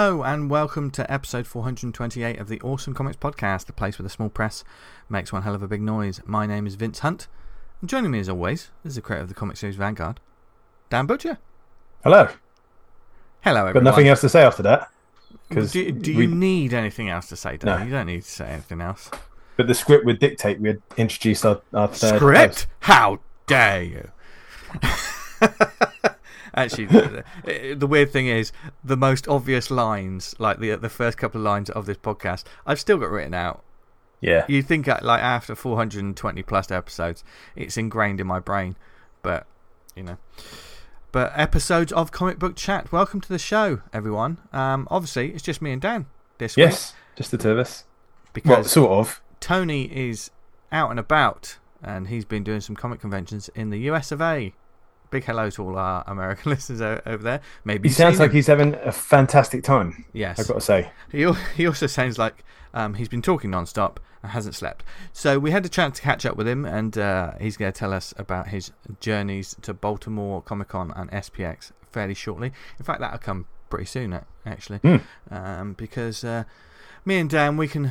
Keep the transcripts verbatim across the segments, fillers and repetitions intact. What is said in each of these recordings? Hello and welcome to episode four hundred twenty-eight of the Awesome Comics Podcast, the place where the small press makes one hell of a big noise. My name is Vince Hunt, and joining me as always is the creator of the comic series Vanguard, Dan Butcher. Hello. Hello, everyone. Got nothing else to say after that. Do, do you we... need anything else to say, Dan? No. You don't need to say anything else. But the script would dictate we had introduced our, our third script? Host. How dare you! Actually, the, the weird thing is, the most obvious lines, like the the first couple of lines of this podcast, I've still got written out. Yeah. You think, like, after four hundred twenty plus episodes, it's ingrained in my brain. But, you know. But episodes of Comic Book Chat. Welcome to the show, everyone. Um, obviously, it's just me and Dan this yes, week. Yes, just the two of us. Because well, sort of. Tony is out and about, and he's been doing some comic conventions in the U S of A. Big hello to all our American listeners over there. Maybe he sounds like him. He's having a fantastic time. Yes, I've got to say. He he also sounds like um, he's been talking non-stop and hasn't slept. So we had a chance to catch up with him, and uh, he's going to tell us about his journeys to Baltimore Comic Con and S P X fairly shortly. In fact, that'll come pretty soon, actually, mm. um, because uh, me and Dan, we can.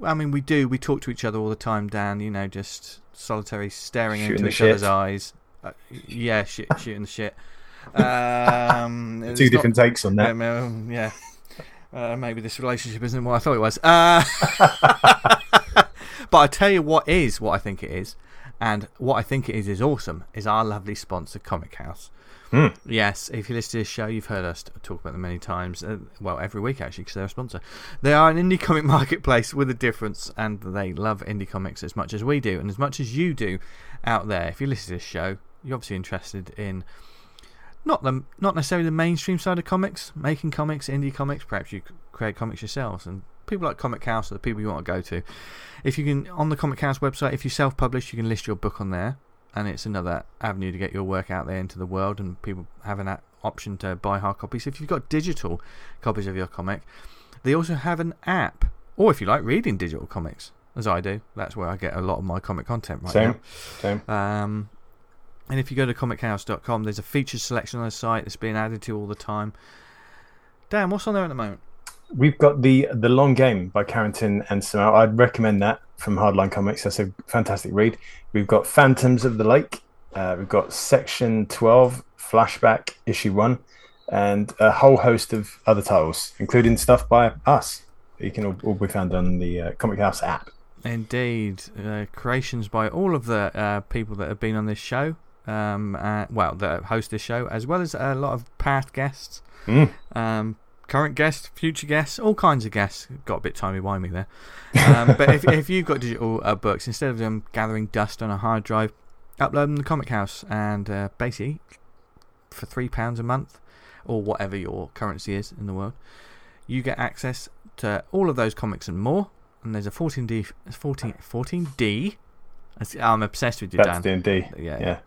I mean, we do. We talk to each other all the time, Dan. You know, just solitary staring Shooting into each shit. other's eyes. Uh, yeah, shit, shooting the shit. Um, Two different not, takes on that. Um, yeah, uh, maybe this relationship isn't what I thought it was. Uh, but I tell you what is what I think it is, and what I think it is is awesome. Is our lovely sponsor, Comic House. Mm. Yes, if you listen to this show, you've heard us talk about them many times. Uh, well, every week actually, because they're a sponsor. They are an indie comic marketplace with a difference, and they love indie comics as much as we do, and as much as you do out there. If you listen to this show, you're obviously interested in not the not necessarily the mainstream side of comics, making comics, indie comics. Perhaps you create comics yourselves, and people like Comic House are the people you want to go to. If you can, on the Comic House website, if you self-publish, you can list your book on there, and it's another avenue to get your work out there into the world, and people have an option to buy hard copies. If you've got digital copies of your comic, they also have an app, or if you like reading digital comics, as I do, that's where I get a lot of my comic content right Same. now. Same. Same. Um, And if you go to comic house dot com, there's a featured selection on the site that's being added to all the time. Dan, what's on there at the moment? We've got the the Long Game by Carrington and Samar. I'd recommend that from Hardline Comics. That's a fantastic read. We've got Phantoms of the Lake. Uh, we've got Section twelve, Flashback, Issue one, and a whole host of other titles, including stuff by us. You can all, all be found on the uh, Comic House app. Indeed. Uh, creations by all of the uh, people that have been on this show. Um, uh, well, that host this show, as well as a lot of past guests, mm. um, current guests, future guests, all kinds of guests. Got a bit timey-wimey there. Um, but if, if you've got digital uh, books, instead of them gathering dust on a hard drive, upload them to Comic House, and uh, basically for three pounds a month, or whatever your currency is in the world, you get access to all of those comics and more. And there's a fourteen D... fourteen, fourteen D... I'm obsessed with you, Dan. That's D and D. Yeah.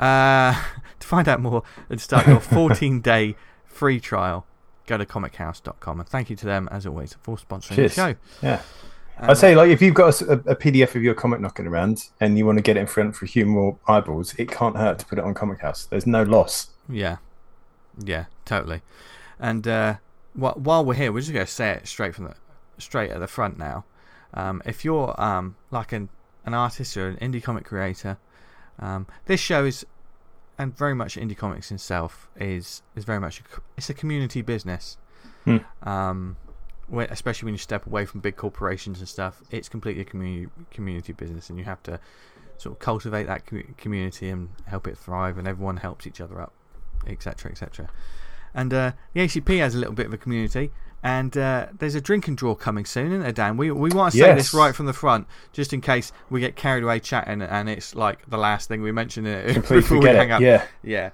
yeah. Uh, to find out more and start your fourteen-day free trial, go to comic house dot com. And thank you to them, as always, for sponsoring Cheers. the show. Yeah. Um, I'd say, like, if you've got a, a P D F of your comic knocking around and you want to get it in front for human or eyeballs, it can't hurt to put it on Comic House. There's no loss. Yeah. Yeah, totally. And uh, while we're here, we're just going to say it straight from the straight at the front now. Um, if you're um, like an an artist or an indie comic creator, um, this show is, and very much indie comics itself is is very much a, it's a community business. hmm. um, especially when you step away from big corporations and stuff, it's completely a community community business, and you have to sort of cultivate that community and help it thrive, and everyone helps each other up, etc, etc. And uh, the A C P has a little bit of a community. And uh, there's a drink and draw coming soon, isn't there, Dan? We we want to say yes. this right from the front, just in case we get carried away chatting and it's like the last thing we mention it Completely before we hang it. up. Yeah, yeah.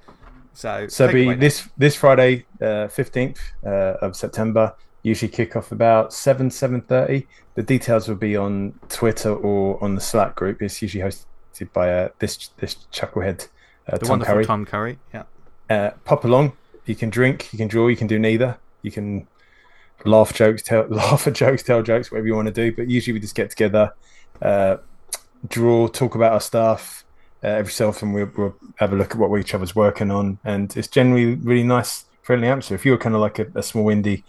So so be this this Friday, fifteenth uh, uh, of September. Usually kick off about seven seven thirty. The details will be on Twitter or on the Slack group. It's usually hosted by uh, this this chucklehead, uh, the Tom wonderful Curry. Tom Curry. Yeah. Uh, pop along. You can drink. You can draw. You can do neither. You can. Laugh jokes, tell laugh at jokes, tell jokes, whatever you want to do. But usually we just get together, uh, draw, talk about our stuff. Uh, every so often we'll, we'll have a look at what each other's working on, and it's generally really nice, friendly atmosphere. If you're kind of like a, a small indie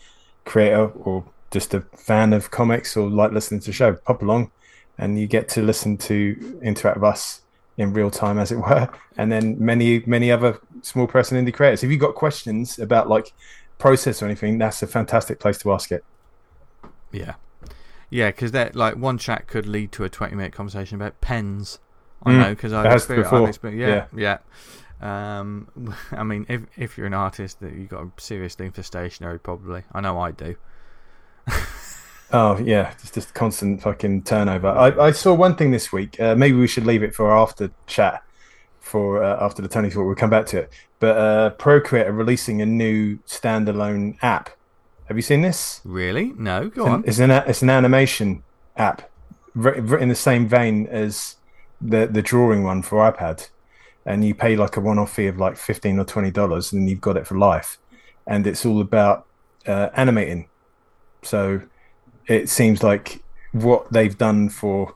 creator or just a fan of comics or like listening to the show, pop along and you get to listen to interact with us in real time, as it were, and then many many other small person indie creators. If you've got questions about like process or anything, that's a fantastic place to ask it. Yeah. Yeah, because that like one chat could lead to a twenty-minute conversation about pens. I mm, know because I've experienced. I've experienced yeah, yeah. yeah. Um, I mean, if if you're an artist, that you've got a serious thing for stationery, probably. I know I do. Oh yeah, it's just constant fucking turnover. I, I saw one thing this week. Uh, maybe we should leave it for after chat, for uh, after the Tony talk. We'll come back to it. But uh, Procreate are releasing a new standalone app. Have you seen this? Really? No, go it's an, on. It's an, it's an animation app in the same vein as the the drawing one for iPad. And you pay like a one-off fee of like fifteen or twenty dollars and you've got it for life. And it's all about uh, animating. So it seems like what they've done for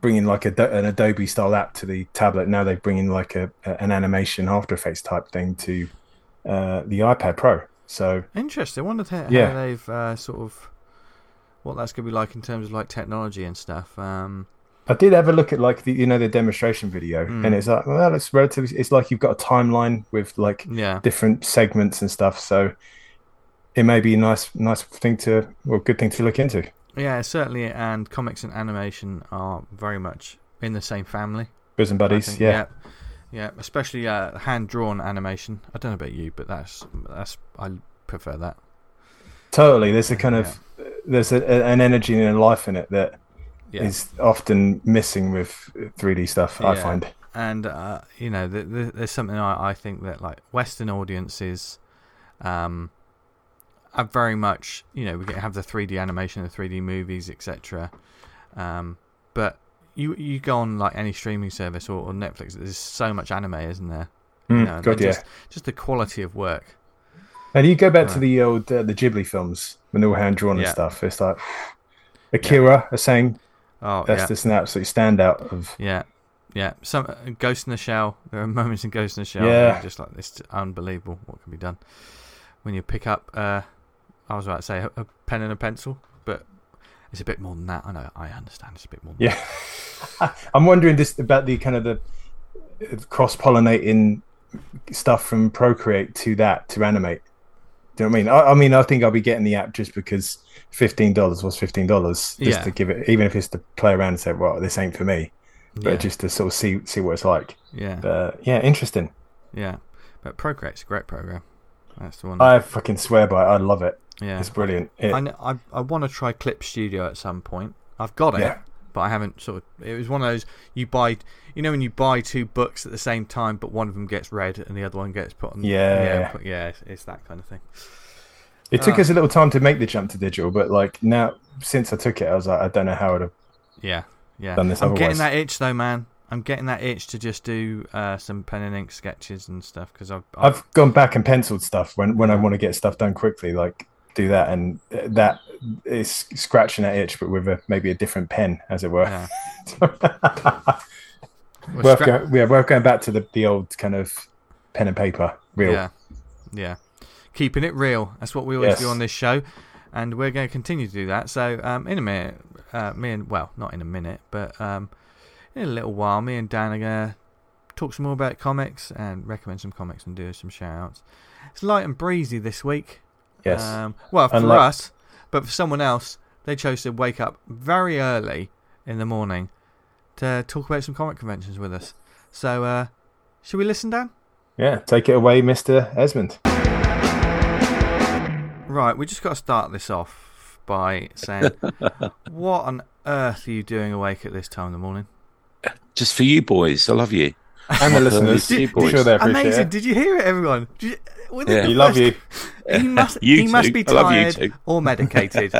bringing like a, an Adobe-style app to the tablet, now they bring in like a, an animation After Effects type thing to uh, the iPad Pro. So interesting. I wonder how yeah. they've uh, sort of what that's going to be like in terms of like technology and stuff. Um, I did have a look at like the, you know, the demonstration video, mm. and it's like, well, it's relatively. It's like you've got a timeline with like yeah. different segments and stuff. So it may be a nice, nice thing to, well, good thing to look into. Yeah, certainly. And comics and animation are very much in the same family. Bosom buddies. Think, yeah. yeah. Yeah, especially uh, hand-drawn animation. I don't know about you, but that's that's I prefer that. Totally, there's a kind yeah. of there's a, an energy and a life in it that yeah. is often missing with three D stuff. Yeah. I find, and uh, you know, the, the, there's something I, I think that like Western audiences, um, are very much, you know, we have the three D animation, the three D movies, et cetera. Um, but You you go on like any streaming service or, or Netflix. There's so much anime, isn't there? You mm, know, God, just, yeah. just the quality of work. And you go back right. to the old uh, the Ghibli films when they were hand drawn yeah. and stuff. It's like Akira, yeah. Asang. Oh, that's yeah. just an absolute standout of yeah, yeah. Some Ghost in the Shell. There are moments in Ghost in the Shell. Yeah, just like this, unbelievable what can be done when you pick up. Uh, I was about to say a, a pen and a pencil, but. It's a bit more than that. I know. I understand. It's a bit more. Than yeah. That. I'm wondering just about the kind of the cross-pollinating stuff from Procreate to that to animate. Do you know what I mean? I, I mean, I think I'll be getting the app just because fifteen dollars was fifteen dollars just yeah. to give it, even if it's to play around and say, "Well, this ain't for me," but yeah. just to sort of see see what it's like. Yeah. But, yeah. Interesting. Yeah. But Procreate's a great program. That's the one. That... I fucking swear by it. I love it. Yeah, it's brilliant. It, I, I I want to try Clip Studio at some point. I've got it, yeah. but I haven't sort of. It was one of those you buy, you know, when you buy two books at the same time, but one of them gets read and the other one gets put on. Yeah, yeah, put, yeah it's, it's that kind of thing. It uh, took us a little time to make the jump to digital, but like now, since I took it, I was like, I don't know how I'd have. Yeah, yeah. Done this. I'm otherwise. Getting that itch though, man. I'm getting that itch to just do uh, some pen and ink sketches and stuff because I've, I've I've gone back and penciled stuff when when yeah. I want to get stuff done quickly, like. Do that, and that is scratching that itch, but with a, maybe a different pen, as it were. Yeah. we're worth, scra- going, yeah, worth going back to the, the old kind of pen and paper, real. Yeah, yeah. Keeping it real. That's what we always yes. do on this show, and we're going to continue to do that. So um, in a minute, uh, me and, well, not in a minute, but um, in a little while, me and Dan are going to talk some more about comics and recommend some comics and do some shout-outs. It's light and breezy this week. Yes. Um, well, for Unlike- us, but for someone else, they chose to wake up very early in the morning to talk about some comic conventions with us. So, uh, should we listen, Dan? Yeah, take it away, Mister Esmond. Right, we just got to start this off by saying, what on earth are you doing awake at this time in the morning? Just for you boys. I love you. And the listeners. Did, did, sure amazing. It. Did you hear it, everyone? Did you, yeah. You love you. He must, you he must be tired or medicated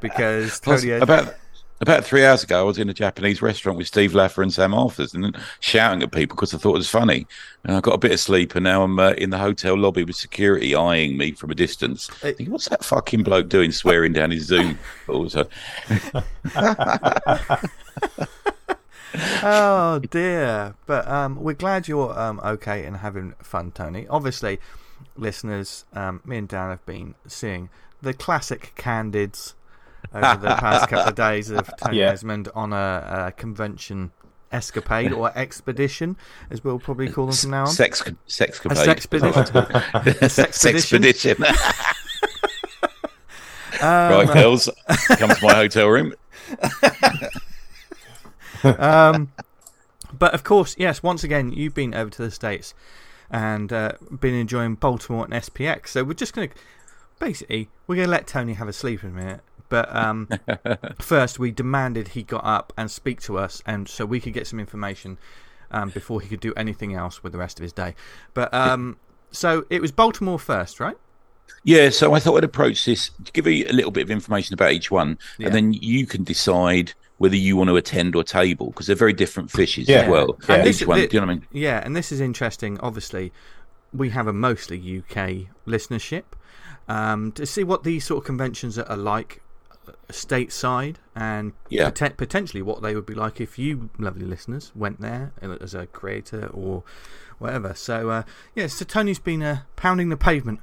because totally about about three hours ago, I was in a Japanese restaurant with Steve Lafler and Sam Arthurs and shouting at people because I thought it was funny. And I got a bit of sleep, and now I'm uh, in the hotel lobby with security eyeing me from a distance. It, thinking, what's that fucking bloke doing swearing down his Zoom? Also. Oh dear, but um, we're glad you're um, okay and having fun, Tony. Obviously, listeners, um, me and Dan have been seeing the classic candids over the past couple of days of Tony yeah. Esmond on a, a convention escapade or expedition, as we'll probably call them from now on. Sex, sexcapade. A sexpedition. Sexpedition. um, right, girls, come to my hotel room. um, but of course, yes, once again, you've been over to the States and uh, been enjoying Baltimore and S P X. So we're just going to, basically, we're going to let Tony have a sleep in a minute. But um, first, we demanded he got up and speak to us, and so we could get some information um, before he could do anything else with the rest of his day. But um, so it was Baltimore first, right? Yeah. So I thought I'd approach this to give you a little bit of information about each one, yeah. and then you can decide whether you want to attend or table, because they're very different fishes yeah. as well. Yeah. And each this, one, the, do you know what I mean? Yeah, and this is interesting. Obviously, we have a mostly U K listenership um, to see what these sort of conventions are like stateside, and yeah. poten- potentially what they would be like if you lovely listeners went there as a creator or whatever. So uh, yeah, so Tony's been uh, pounding the pavement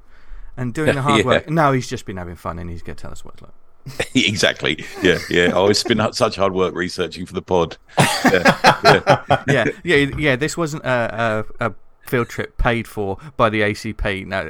and doing the hard yeah. work. No, he's just been having fun and he's going to tell us what it's like. Exactly. Yeah, yeah. Oh, it's been such hard work researching for the pod. Yeah, yeah, yeah, yeah, yeah. This wasn't a, a, a field trip paid for by the A C P. No,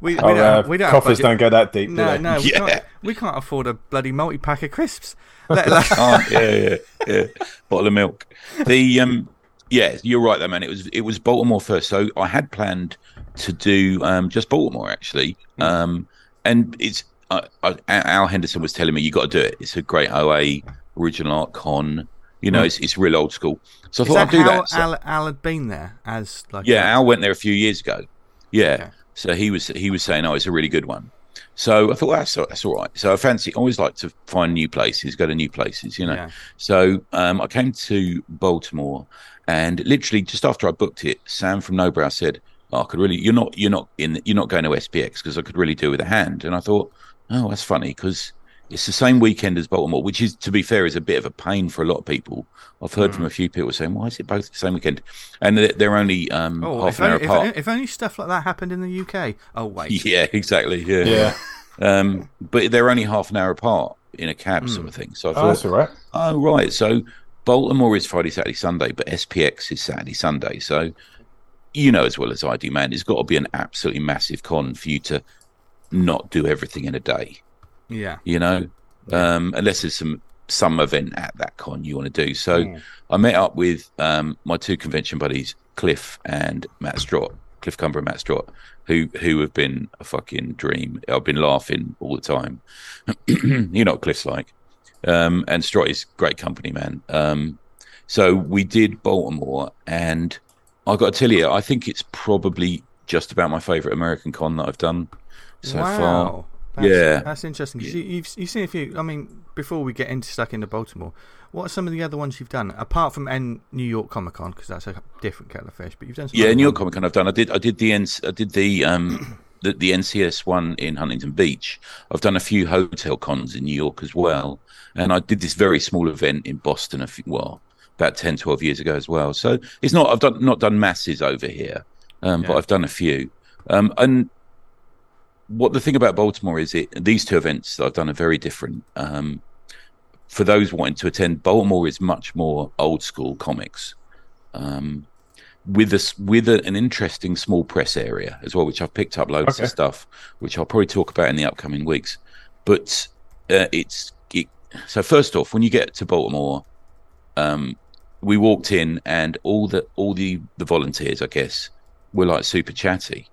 we, we oh, don't, uh, we don't coffers don't go that deep. No, do they? no, we, yeah. can't, we can't afford a bloody multi-pack of crisps. Let, like... oh, yeah, yeah, yeah. Bottle of milk. The um, yeah, you're right though, man. It was it was Baltimore first, so I had planned to do um just Baltimore actually, um, and it's uh, I, Al Henderson was telling me you got to do it. It's a great O A original art con. You know, it's it's real old school. So I Is thought that I'd do how that. So, Al, Al had been there as like yeah, a... Al went there a few years ago. Yeah, okay. So he was he was saying, oh, it's a really good one. So I thought well, that's that's all right. So I fancy I always like to find new places, go to new places, you know. Yeah. So um, I came to Baltimore, and literally just after I booked it, Sam from Nobrow said, oh, I could really you're not you're not in you're not going to S P X because I could really do with a hand. And I thought, oh, that's funny because it's the same weekend as Baltimore, which is, to be fair, is a bit of a pain for a lot of people. I've heard mm. from a few people saying, why is it both the same weekend? And they're, they're only um, oh, half an only, hour apart. If, if only stuff like that happened in the U K. Oh, wait. Yeah, exactly. Yeah. yeah. Um, but they're only half an hour apart in a cab mm. sort of thing. So I oh, thought, that's all right. Oh, right. So Baltimore is Friday, Saturday, Sunday, but S P X is Saturday, Sunday. So you know as well as I do, man, it's got to be an absolutely massive con for you to not do everything in a day. Yeah, you know, yeah. Um, unless there's some some event at that con you want to do. So yeah. I met up with um, my two convention buddies, Cliff and Matt Strott, Cliff Cumber and Matt Strott, who who have been a fucking dream. I've been laughing all the time. You know what Cliff's like, um, and Strott is great company, man. Um, so we did Baltimore, and I got to tell you, I think it's probably just about my favourite American con that I've done so wow. far. That's, yeah, that's interesting. Cause yeah. you, you've you've seen a few. I mean, before we get into stuck into Baltimore, what are some of the other ones you've done apart from N, New York Comic Con? Because that's a different kettle of fish. But you've done some yeah, New York Comic Con. I've done. I did. I did the N. I did the um the, the N C S one in Huntington Beach. I've done a few hotel cons in New York as well, and I did this very small event in Boston a few, well about ten, twelve years ago as well. So it's not. I've done not done masses over here, um, yeah. but I've done a few. Um, and what the thing about Baltimore is, it these two events that I've done are very different. Um, for those wanting to attend, Baltimore is much more old school comics, um, with a, with a, an interesting small press area as well, which I've picked up loads okay. of stuff, which I'll probably talk about in the upcoming weeks. But uh, it's it, so first off, when you get to Baltimore, um, we walked in and all the all the, the volunteers, I guess, were like super chatty,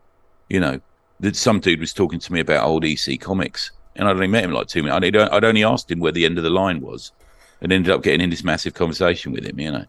you know. That some dude was talking to me about old E C comics, and I'd only met him like two minutes. I'd, I'd only asked him where the end of the line was, and ended up getting in this massive conversation with him, you know.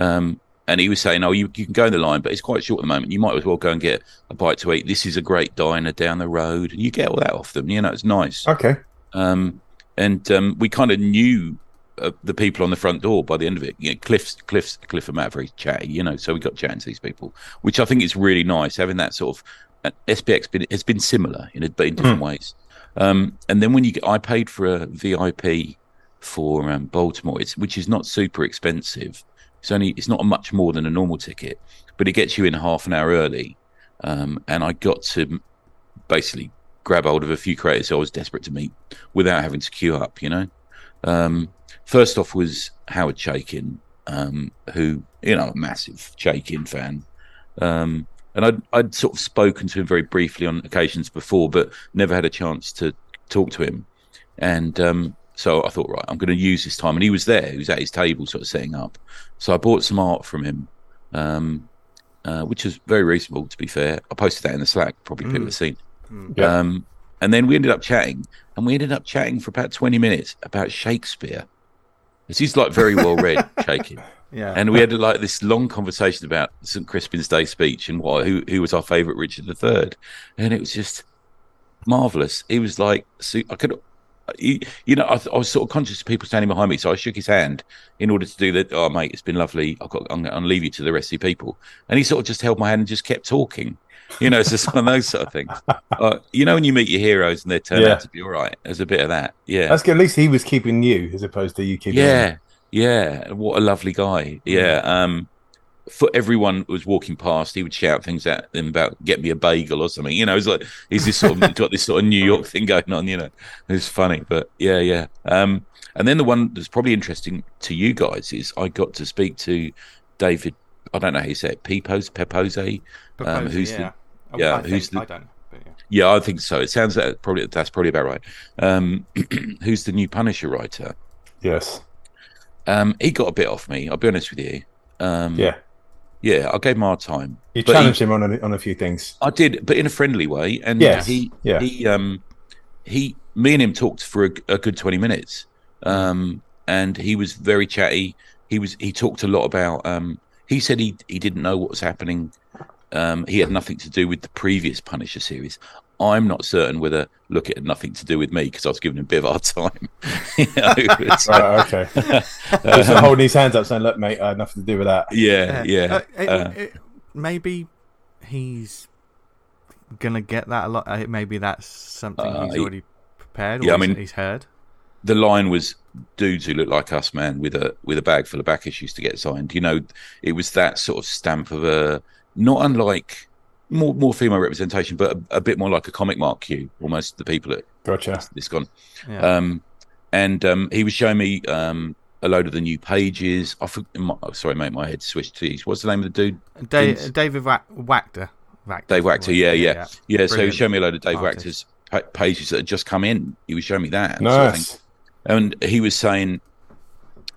Um, and he was saying, "Oh, you, you can go in the line, but it's quite short at the moment. You might as well go and get a bite to eat. This is a great diner down the road," and you get all that off them, you know. It's nice. Okay. Um, and um, we kind of knew uh, the people on the front door by the end of it. You know, Cliff's, Cliff's, Cliff and Matt are very chatty, you know. So we got chatting to these people, which I think is really nice, having that sort of. And S P X been, has been similar in, a, in different mm. ways. Um, and then when you, I paid for a V I P for um, Baltimore, it's, which is not super expensive. It's only, it's not much more than a normal ticket, but it gets you in half an hour early. Um, and I got to basically grab hold of a few creators I was desperate to meet without having to queue up, you know. Um, first off was Howard Chaykin, um, who, you know, I'm a massive Chaykin fan. Um, and I'd, I'd sort of spoken to him very briefly on occasions before, but never had a chance to talk to him. And um, so I thought, right, I'm going to use this time. And he was there. He was at his table sort of setting up. So I bought some art from him, um, uh, which was very reasonable, to be fair. I posted that in the Slack. Probably people mm. have seen it. Mm. Yeah. Um, and then we ended up chatting. And we ended up chatting for about twenty minutes about Shakespeare. He's like very well read, Chaykin. Yeah. And we had like this long conversation about Saint Crispin's Day speech and what who who was our favourite Richard the Third, and it was just marvellous. He was like, so I could, he, you know, I, I was sort of conscious of people standing behind me, so I shook his hand in order to do that. Oh mate, it's been lovely. I've got, I'm going to leave you to the rest of the people, and he sort of just held my hand and just kept talking. You know, it's just one of those sort of things. Uh, you know, when you meet your heroes and they turn yeah. out to be all right, there's a bit of that. Yeah, that's good. At least he was keeping you as opposed to you keeping. Yeah. Him. Yeah, what a lovely guy. Yeah, um, for everyone who was walking past, he would shout things at them about "get me a bagel" or something. You know, it's like he's this sort of got this sort of New York thing going on. You know, it's funny, but yeah, yeah. Um, and then the one that's probably interesting to you guys is I got to speak to David. I don't know how you say it, Pepose, Pepose, um, who's yeah. the yeah, I who's think, the I don't. Yeah, I think so. It sounds like probably that's probably about right. Um, who's the new Punisher writer? Yes. Um, he got a bit off me, I'll be honest with you. Um, yeah. Yeah, I gave him our time. You challenged he, him on a, on a few things. I did, but in a friendly way. And yes. he, yeah. he, um, he, me and him talked for a, a good twenty minutes. Um, and he was very chatty. He was, he talked a lot about, um, he said he, he didn't know what was happening. Um, he had nothing to do with the previous Punisher series. I'm not certain whether look it had nothing to do with me because I was giving him a bit of our time. You know, so. Right, okay. He's um, holding his hands up saying, look, mate, I had nothing to do with that. Yeah, yeah. yeah. Uh, uh, it, it, maybe he's going to get that a lot. Maybe that's something uh, he's already prepared or yeah, I mean, he's heard. The line was, dudes who look like us, man, with a, with a bag full of back issues to get signed. You know, it was that sort of stamp of a, not unlike... More more female representation, but a, a bit more like a comic mark queue, almost, the people at gotcha. This gone. Yeah. Um, and um, he was showing me um, a load of the new pages. I for, my, oh, sorry, mate, my head switched to these. What's the name of the dude? Dave, David Wachter. Wachter. Dave Wachter, yeah, yeah. Yeah, yeah so he was showing me a load of Dave Wachter's pa- pages that had just come in. He was showing me that. Nice. Sort of thing. And he was saying,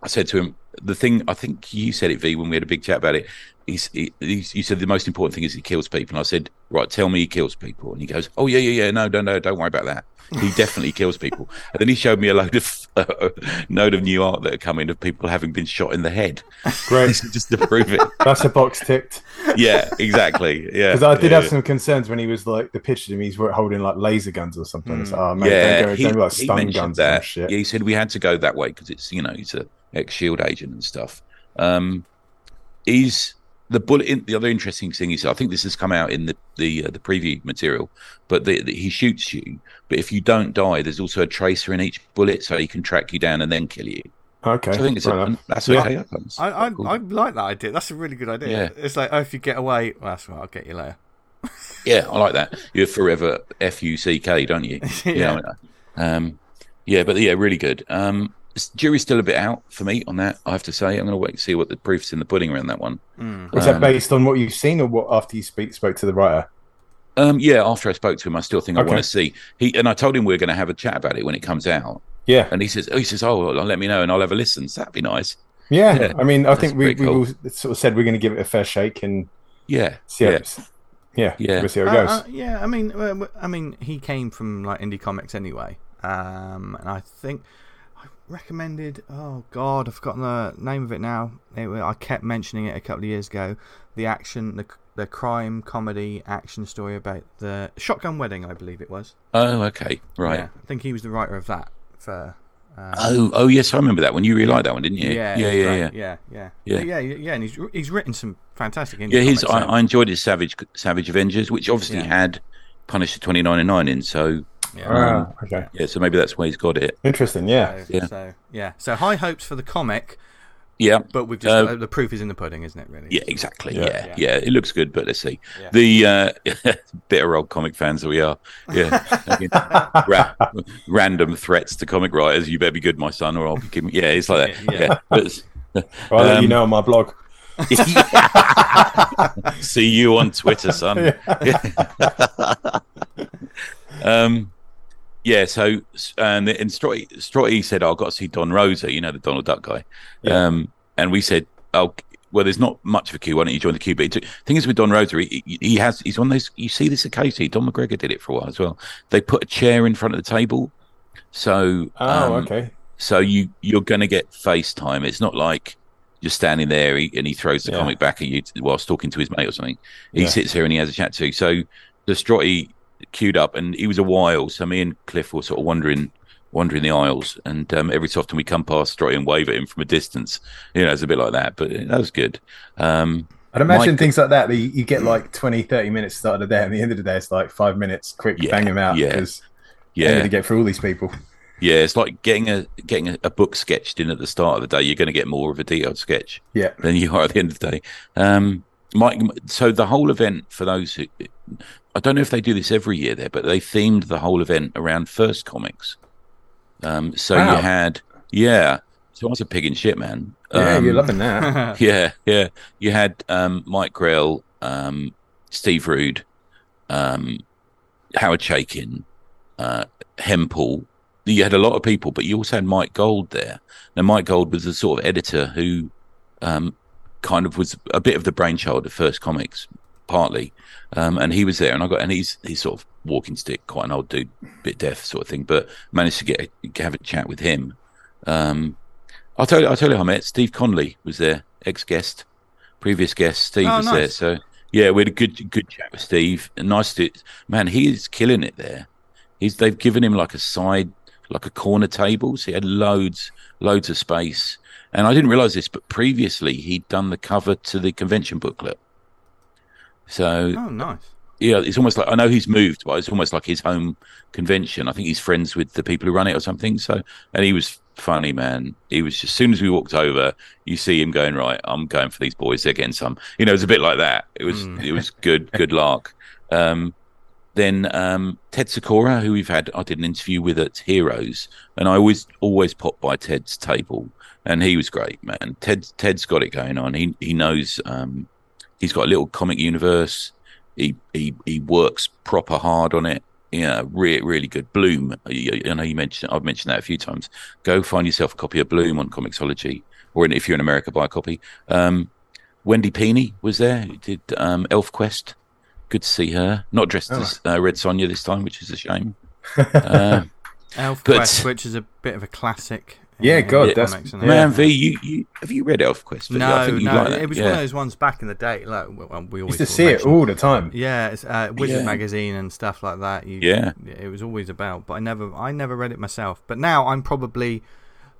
I said to him, the thing, I think you said it, V, when we had a big chat about it. He's, he, he, you said the most important thing is he kills people. And I said, right, tell me he kills people. And he goes, oh, yeah, yeah, yeah, no, no, no, don't worry about that. He definitely kills people. And then he showed me a load of uh, a load of new art that had come in of people having been shot in the head. Great. Just to prove it. That's a box ticked. Yeah, exactly. Yeah. Because I did yeah, have yeah. some concerns when he was like, the picture to me, he's holding like laser guns or something. Mm. Like, oh, man, yeah, don't go, he, don't go, like, he stun guns that. And shit. Yeah, he said we had to go that way because it's, you know, he's an ex-SHIELD agent and stuff. Um, he's... The bullet. The other interesting thing is, I think this has come out in the the, uh, the preview material, but the, the, he shoots you. But if you don't die, there's also a tracer in each bullet, so he can track you down and then kill you. Okay, so I think it's a, that's yeah. okay. That's I I, cool. I like that idea. That's a really good idea. Yeah. It's like, oh, if you get away, well, that's right. I'll get you later. Yeah, I like that. You're forever F U C K, don't you? Yeah. You know, um, yeah, but yeah, really good. Um, Jury's still a bit out for me on that, I have to say. I'm going to wait and see what the proof's in the pudding around that one. Mm. Was um, that based on what you've seen or what after you speak, spoke to the writer? Um, yeah, after I spoke to him, I still think okay. I want to see. He And I told him we we're going to have a chat about it when it comes out. Yeah. And he says, oh, he says, oh well, let me know and I'll have a listen. So that'd be nice. Yeah. yeah. I mean, I That's think we, we cool. all sort of said we're going to give it a fair shake and yeah, see how, yeah. Yeah, yeah. We'll see how it goes. Uh, uh, yeah, I mean, uh, I mean, he came from like indie comics anyway. Um, and I think... recommended oh god I've forgotten the name of it now it, I kept mentioning it a couple of years ago, the action the the crime comedy action story about the Shotgun Wedding, I believe it was. Oh okay right yeah, I think he was the writer of that for um, oh oh yes I remember that one. You really liked that one, didn't you? Yeah yeah yeah right. yeah, yeah yeah yeah yeah yeah and he's he's written some fantastic yeah his I, I enjoyed his Savage Savage Avengers, which obviously yeah. had Punisher twenty ninety-nine in, so Yeah. Um, oh, okay. Yeah, so maybe that's where he's got it. Interesting, yeah. So, yeah. So, yeah. So high hopes for the comic, Yeah, but we've just, uh, the proof is in the pudding, isn't it? Really? Yeah, exactly. Yeah, yeah. yeah. yeah. It looks good, but let's see. Yeah. The uh, bitter old comic fans that we are. Yeah, again, ra- random threats to comic writers. You better be good, my son, or I'll be giving. Yeah, it's like that. Yeah, yeah. But it's, well, I'll um, let you know on my blog. See you on Twitter, son. Yeah. um. Yeah, so and, and Strotty, Strotty said, oh, I've got to see Don Rosa, you know, the Donald Duck guy. Yeah. Um, and we said, oh, well, there's not much of a queue. Why don't you join the queue? But the thing is with Don Rosa, he, he has, he's on those, you see this occasionally. Don McGregor did it for a while as well. They put a chair in front of the table. So, oh, um, okay. So you, you're going to get FaceTime. It's not like you're standing there and he throws the yeah. comic back at you whilst talking to his mate or something. He yeah. sits here and he has a chat too. So the Strotty queued up, and he was a while, so me and Cliff were sort of wandering wandering the aisles, and um, every so often we come past Strotty and wave at him from a distance, you know, it's a bit like that, but that was good. um I'd imagine Mike, things like that, that you, you get like twenty, thirty minutes started the day, and at the end of the day it's like five minutes, quick, yeah, bang them out, because yeah, yeah. you need to get through all these people. Yeah, it's like getting a getting a, a book sketched in at the start of the day. You're going to get more of a detailed sketch yeah than you are at the end of the day. um Mike, so the whole event, for those who, I don't know if they do this every year there, but they themed the whole event around First Comics. Um, so wow. you had, yeah, so I was a pig in shit, man. Um, yeah, you're loving that. yeah, yeah. You had um, Mike Grell, um, Steve Rude, um, Howard Chaykin, uh, Hempel. You had a lot of people, but you also had Mike Gold there. Now, Mike Gold was the sort of editor who, um, kind of was a bit of the brainchild of First Comics, partly. Um, and he was there, and I got, and he's, he's sort of walking stick, quite an old dude, bit deaf sort of thing, but managed to get, have a chat with him. Um, I'll tell you, I'll tell you how I met. Steve Conley was there, ex-guest, previous guest. Steve oh, was nice. there. So yeah, we had a good, good chat with Steve. And nice to, man, he is killing it there. He's, they've given him like a side, like a corner table. So he had loads, loads of space. And I didn't realize this, but previously he'd done the cover to the convention booklet. So, oh, nice. Yeah, it's almost like, I know he's moved, but it's almost like his home convention. I think he's friends with the people who run it or something. So, and he was funny, man. He was just, as soon as we walked over, you see him going, right, I'm going for these boys. They're getting some. You know, it was a bit like that. It was, mm. it was good, good lark. Um, Then um, Ted Sikora, who we've had, I did an interview with at Heroes, and I always always pop by Ted's table, and he was great, man. Ted Ted's got it going on. He he knows. Um, he's got a little comic universe. He he he works proper hard on it. Yeah, really really good. Bloom, I, I know you mentioned. I've mentioned that a few times. Go find yourself a copy of Bloom on Comixology, or if you're in America, buy a copy. Um, Wendy Peeney was there. Who did um, Elfquest. Good to see her. Not dressed oh. as uh, Red Sonja this time, which is a shame. Uh, Elfquest, which is a bit of a classic. Yeah, in, God, in that's... Comics, man, yeah. V, you, you, have you read Elfquest? No, I think no. Like it was yeah. one of those ones back in the day. Like, well, we always used to see it all the time. Yeah, it's, uh, Wizard yeah. magazine and stuff like that. You, yeah. It was always about, but I never I never read it myself. But now I'm probably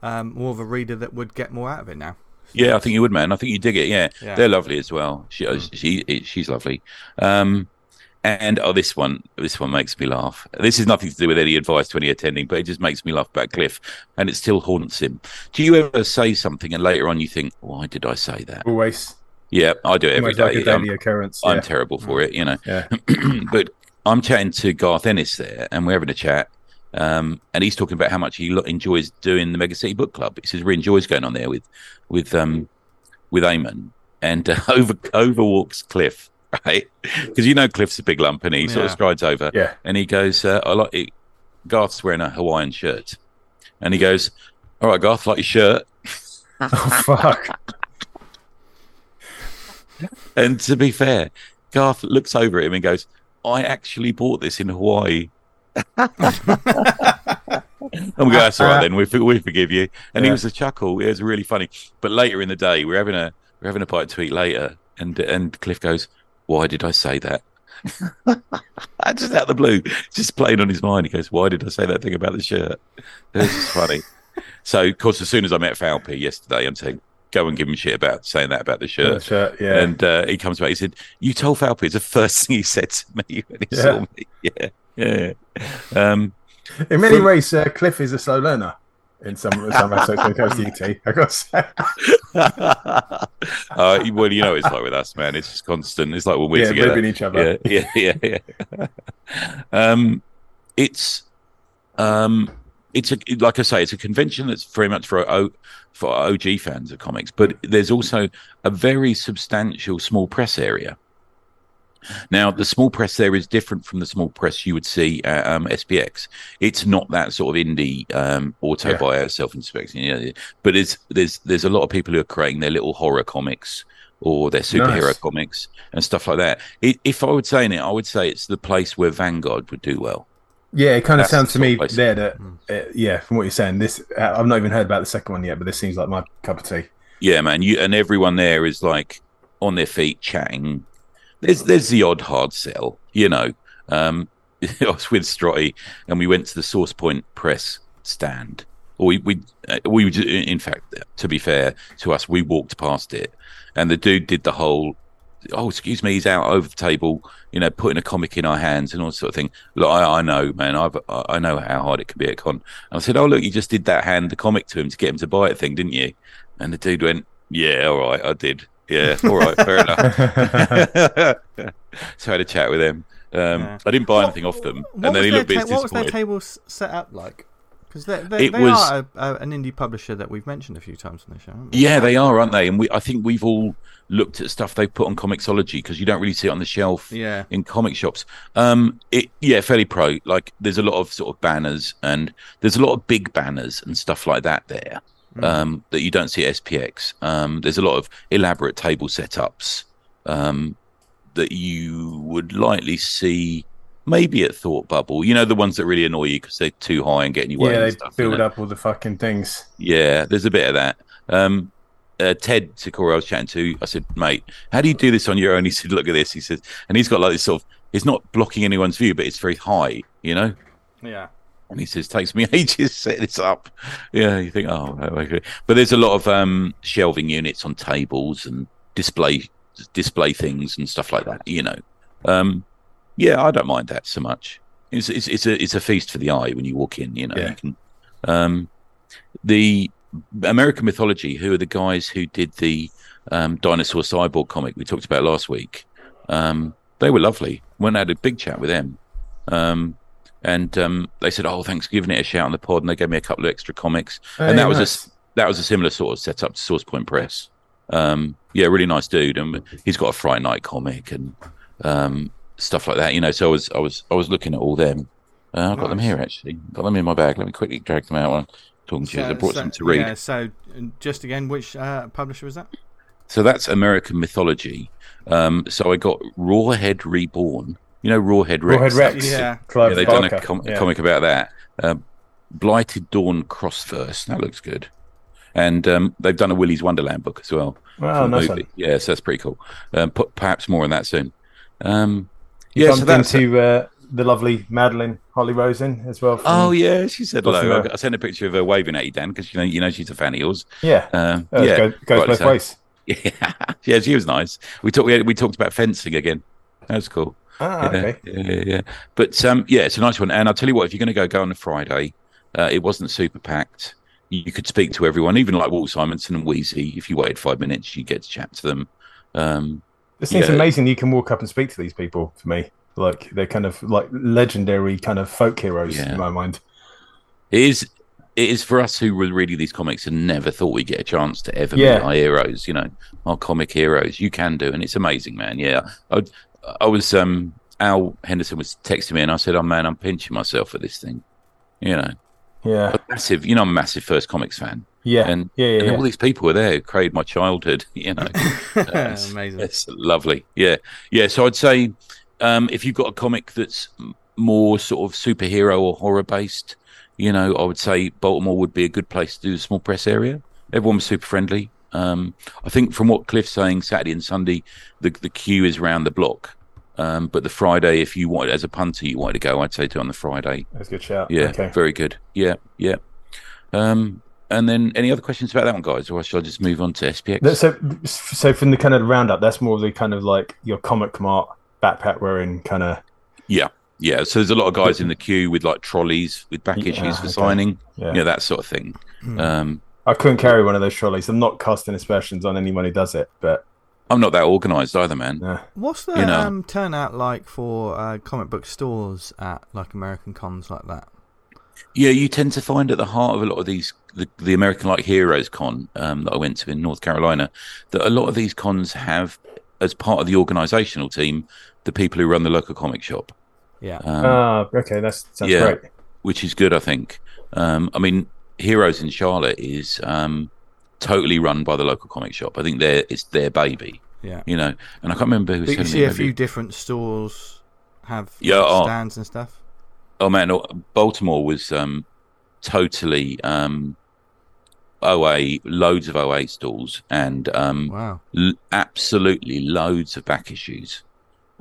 um, more of a reader that would get more out of it now. Yeah, I think you would, man. I think you dig it. Yeah, yeah. They're lovely as well. She, mm. she, she's lovely. Um, and oh, this one, this one makes me laugh. This is nothing to do with any advice to any attending, but it just makes me laugh about Cliff, and it still haunts him. Do you ever say something and later on you think, "Why did I say that?" Always. Yeah, I do it every day. Like a daily um, occurrence. Yeah. I'm terrible for it, you know. Yeah. But I'm chatting to Garth Ennis there, and we're having a chat. Um, and he's talking about how much he lo- enjoys doing the Mega City Book Club. He says he really enjoys going on there with, with, um, with Eamon. And uh, over over walks Cliff, right? Because you know Cliff's a big lump, and he yeah. sort of strides over, yeah. and he goes, uh, "I like it." Garth's wearing a Hawaiian shirt, and he goes, "All right, Garth, like your shirt." Oh fuck! And to be fair, Garth looks over at him and goes, "I actually bought this in Hawaii." I'm going, that's all right then, we, we forgive you. And yeah. it was a chuckle, it was really funny. But later in the day, we're having a we're having a bite to eat later, and and Cliff goes, "Why did I say that?" Just out of the blue, just playing on his mind, he goes, "Why did I say that thing about the shirt?" It was just funny. So of course, as soon as I met Falpe yesterday, I'm saying, go and give him shit about saying that about the shirt. The shirt yeah. And uh, he comes back, he said, "You told Falpe." It's the first thing he said to me when he yeah. saw me. Yeah. Yeah. Um, in many ways, uh, Cliff is a slow learner. in some some aspects when it comes to E T, I gotta say. uh, well, you know, it's like with us, man. It's just constant. It's like when we're yeah, together, ribbing each other. Yeah, yeah, yeah. yeah. um, it's um, it's a, like I say, it's a convention that's very much for O. for O G fans of comics, but there's also a very substantial small press area. Now, the small press there is different from the small press you would see at um, S P X. It's not that sort of indie um, auto buyer, yeah. self-inspection, you know, but it's, there's there's a lot of people who are creating their little horror comics or their superhero nice. comics and stuff like that. It, if I would say in it, I would say it's the place where Vanguard would do well. Yeah, it kind of That's sounds to me there that, uh, yeah, from what you're saying, this I've not even heard about the second one yet, but this seems like my cup of tea. Yeah, man, you and everyone there is like on their feet chatting. There's there's the odd hard sell, you know. Um, I was with Strotty, and we went to the Source Point Press stand. Or we we uh, we in fact, to be fair to us, we walked past it, and the dude did the whole, oh, excuse me, he's out over the table, you know, putting a comic in our hands and all sort of thing. Look, I, I know, man, I've, I know how hard it can be at con. And I said, oh, look, you just did that hand the comic to him to get him to buy it thing, didn't you? And the dude went, yeah, all right, I did. Yeah, all right, fair enough. So I had a chat with him. Um, yeah. I didn't buy what, anything off them. And then he looked a bit disappointed. What was their table set up like? Because they, they, they was, are a, a, an indie publisher that we've mentioned a few times on the show, haven't we? Yeah, they are, aren't they? And we, I think we've all looked at stuff they put on Comixology, because you don't really see it on the shelf yeah. in comic shops. Um, it, yeah, fairly pro. Like, there's a lot of sort of banners, and there's a lot of big banners and stuff like that there mm. um, that you don't see at S P X. Um, there's a lot of elaborate table setups um, that you would likely see... Maybe at Thought Bubble, you know, the ones that really annoy you because they're too high and get in your way. Yeah, and they stuff, build up all the fucking things. Yeah, there's a bit of that. Um, uh, Ted Sikora, I was chatting to, I said, mate, how do you do this on your own? He said, look at this. He said, and he's got like this sort of, it's not blocking anyone's view, but it's very high, you know? Yeah. And he says, takes me ages to set this up. Yeah, you think, oh, okay. But there's a lot of um, shelving units on tables and display display things and stuff like that, you know. Um, Yeah, I don't mind that so much. It's it's it's a it's a feast for the eye when you walk in, you know. Yeah. You can, um, the American Mythology, who are the guys who did the um, Dinosaur Cyborg comic we talked about last week, um, they were lovely. Went and had a big chat with them, um, and um, they said, "Oh, thanks for giving it a shout on the pod," and they gave me a couple of extra comics, oh, and that yeah, was nice. a that was a similar sort of setup to Source Point Press. Um, yeah, really nice dude, and he's got a Friday night comic and. Um, stuff like that, you know, so I was I was I was looking at all them. Uh, I've got nice. them here actually. Got them in my bag. Let me quickly drag them out while I'm talking to so, you. I brought so, them to read. Yeah, so just again, which uh, publisher was that? So that's American Mythology. Um, so I got Rawhead Reborn. You know Rawhead Rex? Rawhead Rex. Yeah. yeah they've Barker. done a com- yeah. comic about that. Uh, Blighted Dawn Crossverse. That looks good. And um, they've done a Willy's Wonderland book as well. Wow, nice one. Yeah, so that's pretty cool. Um, perhaps more on that soon. Um, You yeah, bumped so into uh, the lovely Madeline Holly Rosen as well. Oh yeah, she said Boston hello. I sent a picture of her waving at you, Dan, because you know you know she's a fan of yours. Yeah, uh, oh, yeah, goes, goes both so. ways. Yeah, yeah, she was nice. We talked we, we talked about fencing again. That was cool. Ah, yeah, okay. Yeah, yeah, yeah. But um, yeah, it's a nice one. And I'll tell you what, if you're going to go, go on a Friday. Uh, it wasn't super packed. You could speak to everyone, even like Walt Simonson and Wheezy. If you waited five minutes, you get to chat to them. Um, It seems yeah. amazing you can walk up and speak to these people, for me. Like, they're kind of like legendary kind of folk heroes yeah. in my mind. It is, it is for us who were reading these comics and never thought we'd get a chance to ever yeah. meet our heroes, you know, our comic heroes. You can do, and it's amazing, man. Yeah. I, I was, um, Al Henderson was texting me, and I said, oh, man, I'm pinching myself for this thing, you know. Yeah. Massive, you know, I'm a massive First Comics fan. Yeah. And, yeah, yeah, and yeah. all these people were there who created my childhood, you know. That's, amazing. That's lovely. Yeah. Yeah. So I'd say um, if you've got a comic that's more sort of superhero or horror based, you know, I would say Baltimore would be a good place to do the small press area. Everyone was super friendly. Um, I think from what Cliff's saying, Saturday and Sunday, the, the queue is round the block. Um, but the Friday, if you wanted, as a punter, you wanted to go, I'd say do it on the Friday. That's a good shout. Yeah, okay. Very good. Yeah, yeah. Um, and then any other questions about that one, guys? Or shall I just move on to S P X? So, so from the kind of roundup, that's more the kind of like your comic mart backpack wearing kind of yeah. Yeah, so there's a lot of guys in the queue with like trolleys with back issues yeah, for okay. signing, yeah. you know, that sort of thing. Mm. Um, I couldn't carry one of those trolleys. I'm not casting aspersions on anyone who does it, but I'm not that organised either, man. Yeah. What's the you know? um, turnout like for uh, comic book stores at like American cons like that? Yeah, you tend to find at the heart of a lot of these the, the American like Heroes Con um, that I went to in North Carolina that a lot of these cons have as part of the organisational team the people who run the local comic shop. Yeah. Um, ah, okay, that sounds yeah, great. Which is good, I think. Um, I mean, Heroes in Charlotte is um, totally run by the local comic shop. I think they're it's their baby. Yeah. You know, and I can't remember who was. But you see me, a maybe... few different stores have yeah, like, stands oh, and stuff. Oh man, Baltimore was um, totally um, O A, loads of O A stalls, and um, wow, l- absolutely loads of back issues.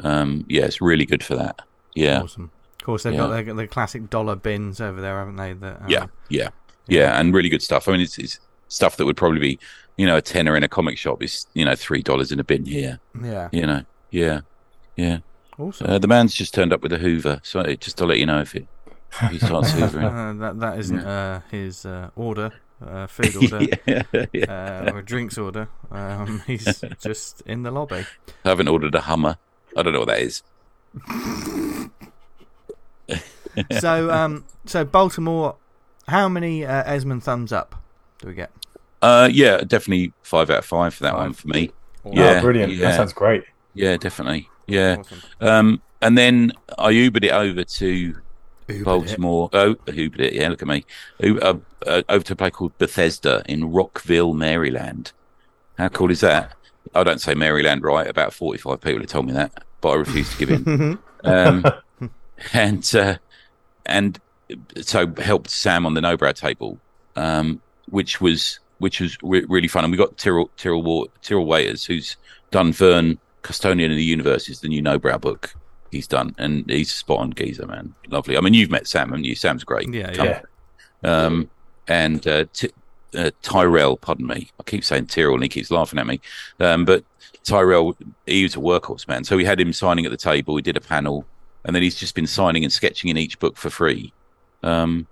Um, yeah, it's really good for that. Yeah, awesome. Of course, they've yeah. got their, their classic dollar bins over there, haven't they? That, um, yeah, yeah, yeah, yeah, and really good stuff. I mean, it's, it's stuff that would probably be, you know, a tenner in a comic shop is, you know, three dollars in a bin here. Yeah, you know, yeah, yeah. Awesome. Uh, the man's just turned up with a Hoover, so just to let you know if it if he starts hoovering. uh, that that isn't yeah. uh, his uh, order, uh, food order, yeah, yeah. Uh, or a drinks order. Um, he's just in the lobby. I haven't ordered a Hummer. I don't know what that is. so um so Baltimore, how many uh, Esmond thumbs up do we get? Uh yeah, definitely five out of five for that five. One for me. Wow. Yeah, oh, brilliant. Yeah. That sounds great. Yeah, definitely. Yeah. Awesome. Um and then I Ubered it over to Ubered Baltimore. It. Oh, Ubered it, yeah, look at me. Uh, uh, over to a place called Bethesda in Rockville, Maryland. How cool is that? I don't say Maryland right, about forty-five people have told me that, but I refuse to give in. um and uh, and so helped Sam on the Nobrow table, um, which was which was re- really fun. And we got Tyrell Tyrell Wa- Tyrell Waiters, who's done Vern, Custodian of the Universe, is the new Nobrow book he's done, and he's a spot on geezer, man, lovely. I mean, you've met Sam, haven't you? Sam's great. Yeah, Come. yeah. Um, and uh, t- uh, Tyrell, pardon me, I keep saying Tyrell, and he keeps laughing at me, um, but Tyrell, he was a workhorse, man. So we had him signing at the table. We did a panel. And then he's just been signing and sketching in each book for free. Um,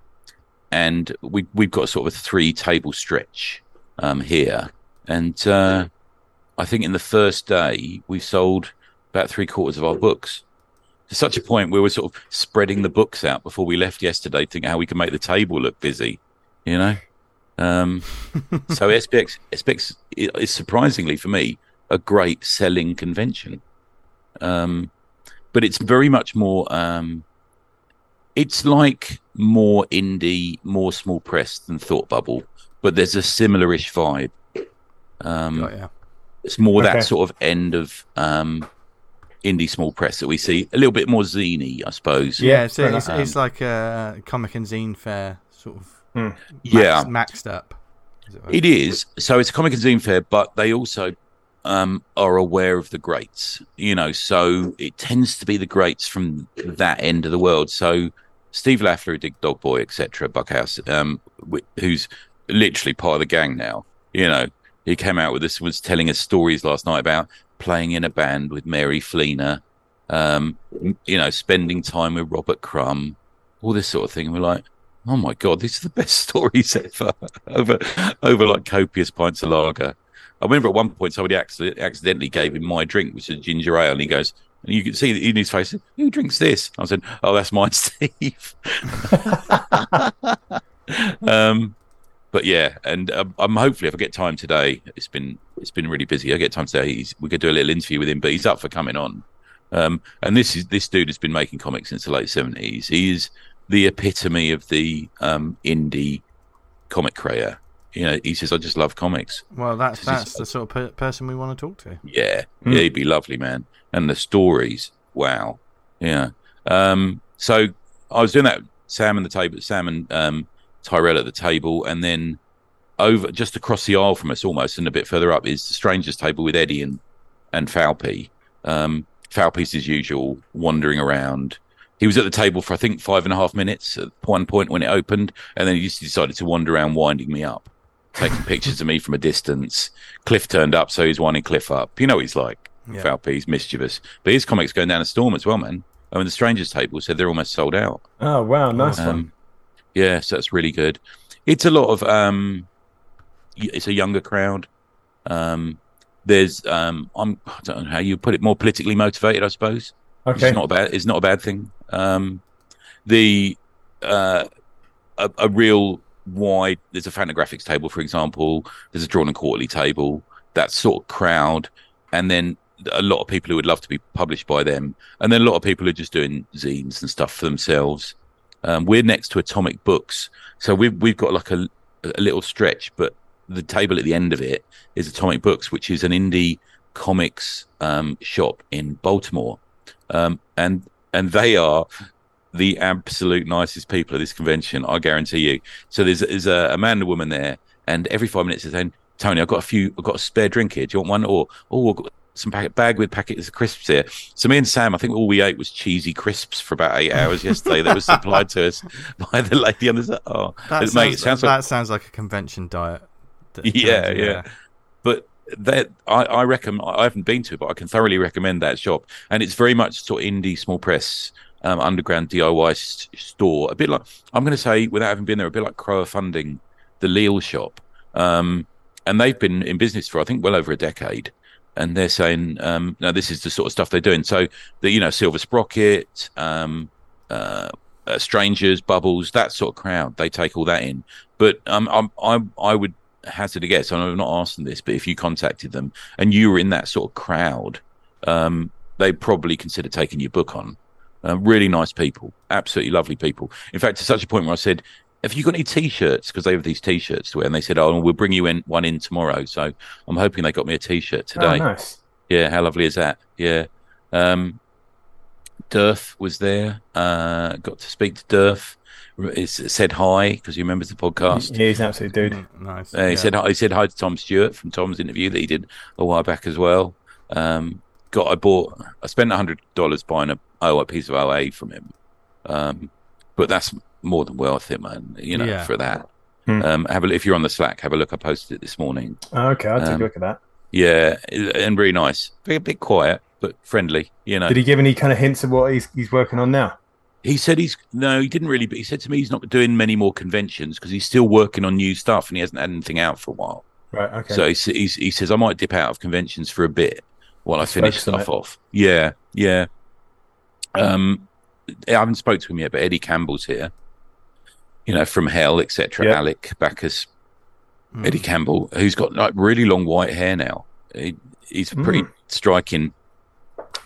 and we, we've got sort of a three-table stretch um, here. And uh, I think in the first day, we've sold about three-quarters of our books. To such a point where we're sort of spreading the books out before we left yesterday, thinking how we can make the table look busy, you know? Um, so S P X, S P X is surprisingly, for me, a great selling convention. Um But it's very much more, um, it's like more indie, more small press than Thought Bubble, but there's a similar-ish vibe. Um, oh, yeah. It's more okay. that sort of end of um, indie small press that we see, a little bit more zine-y, I suppose. Yeah, so it's, um, it's like a comic and zine fair, sort of hmm. max, yeah. maxed up. Is it, it is. So it's a comic and zine fair, but they also... Um, are aware of the greats, you know, so it tends to be the greats from that end of the world. So Steve Lafler, who did Dog Boy, et cetera, Buckhouse, um, who's literally part of the gang now, you know, he came out with this, was telling us stories last night about playing in a band with Mary Fleener, um, you know, spending time with Robert Crumb, all this sort of thing. And we're like, oh my God, these are the best stories ever over, over like copious pints of lager. I remember at one point somebody accidentally gave him my drink, which is ginger ale, and he goes, and you can see in his face, who drinks this? I said, oh, that's mine, Steve. um, but yeah, and um, I'm hopefully if I get time today, it's been it's been really busy. I get time today. He's, we could do a little interview with him, but he's up for coming on. Um, and this is this dude has been making comics since the late seventies. He is the epitome of the um, indie comic creator. You know, he says, I just love comics. Well, that's that's the sort of per- person we want to talk to. Yeah. Mm. Yeah, he'd be lovely, man. And the stories, wow. Yeah. Um, so I was doing that, Sam and the table, Sam and um, Tyrell at the table, and then over just across the aisle from us almost and a bit further up is the Strangers table with Eddie and, and Falpe. Um, Falpe's his usual, wandering around. He was at the table for, I think, five and a half minutes at one point when it opened, and then he just decided to wander around winding me up. Taking pictures of me from a distance. Cliff turned up, so he's winding Cliff up. You know what he's like. Yeah. Falpe, he's mischievous. But his comic's going down a storm as well, man. I mean, the Strangers table said they're almost sold out. Oh, wow. Nice um, one. Yeah, so that's really good. It's a lot of, um, it's a younger crowd. Um, there's, um, I'm, I don't know how you put it, more politically motivated, I suppose. Okay. It's not a bad, it's not a bad thing. Um, the, uh, a, a real wide, there's a Fantagraphics table, for example. There's a Drawn and Quarterly table, that sort of crowd. And then a lot of people who would love to be published by them. And then a lot of people who are just doing zines and stuff for themselves. Um, we're next to Atomic Books. So we've, we've got like a, a little stretch, but the table at the end of it is Atomic Books, which is an indie comics um, shop in Baltimore. Um, and and they are the absolute nicest people at this convention, I guarantee you. So there's, there's a, a man and a woman there, and every five minutes they're saying, Tony, I've got a few, I've got a spare drink here. Do you want one? Or, oh, I've got some packet, bag with packets of crisps here. So me and Sam, I think all we ate was cheesy crisps for about eight hours yesterday that was supplied to us by the lady on the side. Oh, that, sounds, mate, it sounds that like, sounds like a convention diet. Yeah, yeah, yeah. But that I, I recommend, I haven't been to it, but I can thoroughly recommend that shop. And it's very much sort of indie, small press, um, underground D I Y s- store. A bit like, I'm going to say, without having been there, a bit like crowdfunding, the Leal shop. Um, and they've been in business for, I think, well over a decade. And they're saying, um, no, this is the sort of stuff they're doing. So, the, you know, Silver Sprocket, um, uh, uh, Strangers, Bubbles, that sort of crowd, they take all that in. But um, I'm, I'm, I would hazard a guess, and I'm not asking this, but if you contacted them and you were in that sort of crowd, um, they'd probably consider taking your book on. Uh, really nice people, absolutely lovely people. In fact, to such a point where I said, have you got any T-shirts? Because they have these T-shirts to wear. And they said, oh, we'll bring you in one in tomorrow. So I'm hoping they got me a T-shirt today. Oh, nice. Yeah, how lovely is that? Yeah. Um, Derf was there. Uh, got to speak to Derf. He said hi, because he remembers the podcast. Yeah, he's an absolute dude. Nice. Uh, he, yeah. said, he said hi to Tom Stewart from Tom's interview that he did a while back as well. Um, got I bought, I spent one hundred dollars buying a, oh, a piece of O A from him. Um, but that's... more than worth it, man, you know, yeah. for that. Hmm. Um, have a, if you're on the Slack, have a look. I posted it this morning. Oh, okay, I'll take um, a look at that. Yeah, and really nice. A bit quiet, but friendly, you know. Did he give any kind of hints of what he's he's working on now? He said he's, no, he didn't really, but he said to me he's not doing many more conventions because he's still working on new stuff and he hasn't had anything out for a while. Right, okay. So he, he, he says, I might dip out of conventions for a bit while I finish stuff off. Yeah, yeah. Um, I haven't spoken to him yet, but Eddie Campbell's here. You know, from Hell, et cetera. Yep. Alec Backus, mm. Eddie Campbell, who's got like really long white hair now. He, he's pretty mm. striking.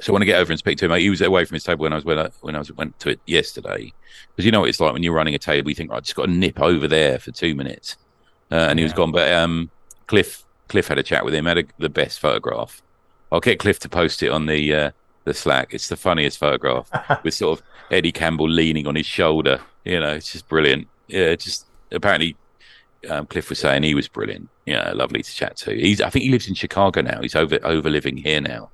So I want to get over and speak to him. He was away from his table when I was when I, when I was, went to it yesterday. Because you know what it's like when you're running a table, you think, right, I just got to nip over there for two minutes, uh, and he yeah. was gone. But um, Cliff Cliff had a chat with him. Had a, the best photograph. I'll get Cliff to post it on the uh, the Slack. It's the funniest photograph with sort of Eddie Campbell leaning on his shoulder. You know, it's just brilliant. Yeah, just apparently um, Cliff was saying he was brilliant. Yeah, lovely to chat to. He's, I think he lives in Chicago now. He's over over living here now.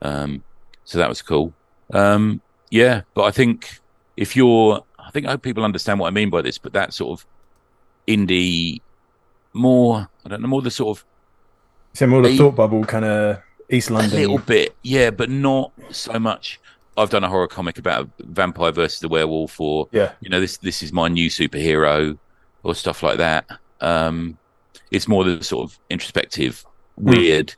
Um, so that was cool. Um, yeah, but I think if you're, I think I hope people understand what I mean by this, but that sort of indie, more, I don't know, more the sort of... So more the thought bubble kind of East London. A little bit, yeah, but not so much... I've done a horror comic about a vampire versus the werewolf, or yeah. you know, this this is my new superhero, or stuff like that. Um, it's more the sort of introspective, weird, mm.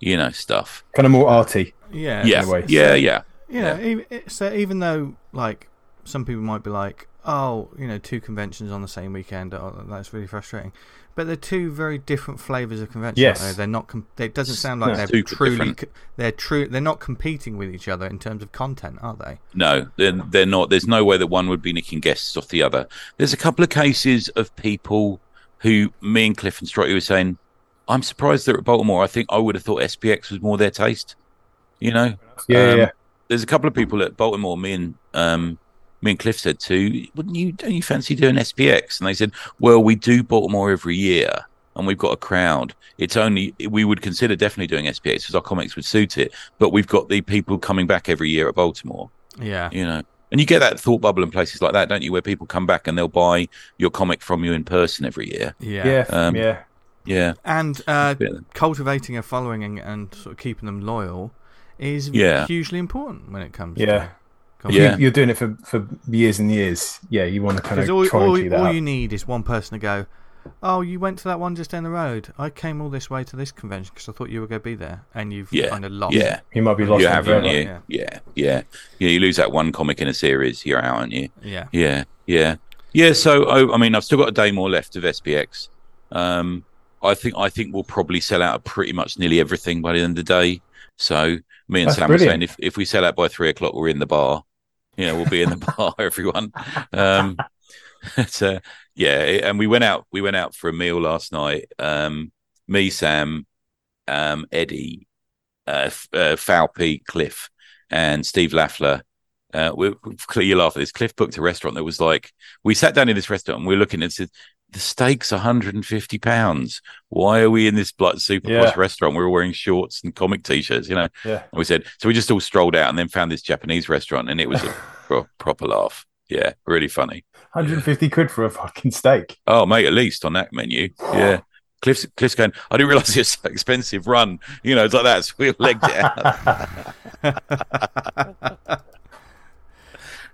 you know, stuff. Kind of more arty, yeah, yeah, in a way. yeah, yeah, yeah. yeah. yeah. So even though, like, some people might be like, "Oh, you know, two conventions on the same weekend, oh, that's really frustrating," but they're two very different flavors of convention. Yes, right? They're not. Com- it doesn't sound like no, they're truly. Co- they're true. They're not competing with each other in terms of content, are they? No, they're, they're not. There's no way that one would be nicking guests off the other. There's a couple of cases of people who me and Cliff and Strotty were saying, "I'm surprised they're at Baltimore. I think I would have thought S P X was more their taste." You know, yeah. Um, yeah. There's a couple of people at Baltimore. Me and um, me and Cliff said to, wouldn't you, don't you fancy doing S P X? And they said, well, we do Baltimore every year and we've got a crowd. It's only, we would consider definitely doing S P X because our comics would suit it, but we've got the people coming back every year at Baltimore. Yeah. You know, and you get that thought bubble in places like that, don't you? Where people come back and they'll buy your comic from you in person every year. Yeah. Yeah. Um, yeah. yeah. And uh, yeah. cultivating a following and, and sort of keeping them loyal is yeah. hugely important when it comes yeah. to Yeah. You, you're doing it for, for years and years. Yeah, you want to kind of all, try all, and keep that all up. You need is one person to go, oh, you went to that one just down the road. I came all this way to this convention because I thought you were going to be there. And you've yeah. kind of lost. Yeah. You might be lost. You have, haven't you? Yeah. yeah. Yeah. Yeah. You lose that one comic in a series, you're out, aren't you? Yeah. Yeah. Yeah. Yeah. So, I, I mean, I've still got a day more left of S P X. Um, I think I think we'll probably sell out pretty much nearly everything by the end of the day. So, me and That's Sam brilliant. Are saying if, if we sell out by three o'clock, we're in the bar. You know, we'll be in the bar, everyone. Um, so, yeah, and we went out. We went out for a meal last night. Um, me, Sam, um, Eddie, uh, uh, Falpe, Cliff, and Steve Lafler. Uh, we're, you laugh at this. Cliff booked a restaurant that was like, we sat down in this restaurant and we were looking and said, the steak's one hundred fifty pounds. Why are we in this like super yeah. posh restaurant? We were wearing shorts and comic t-shirts, you know. Yeah. And we said, so we just all strolled out and then found this Japanese restaurant, and it was a pro- proper laugh. Yeah, really funny. one hundred fifty quid for a fucking steak. Oh, mate, at least on that menu. Yeah. Cliff's, Cliff's going, I didn't realise it was so expensive. Run. You know, it's like that. So we legged it out.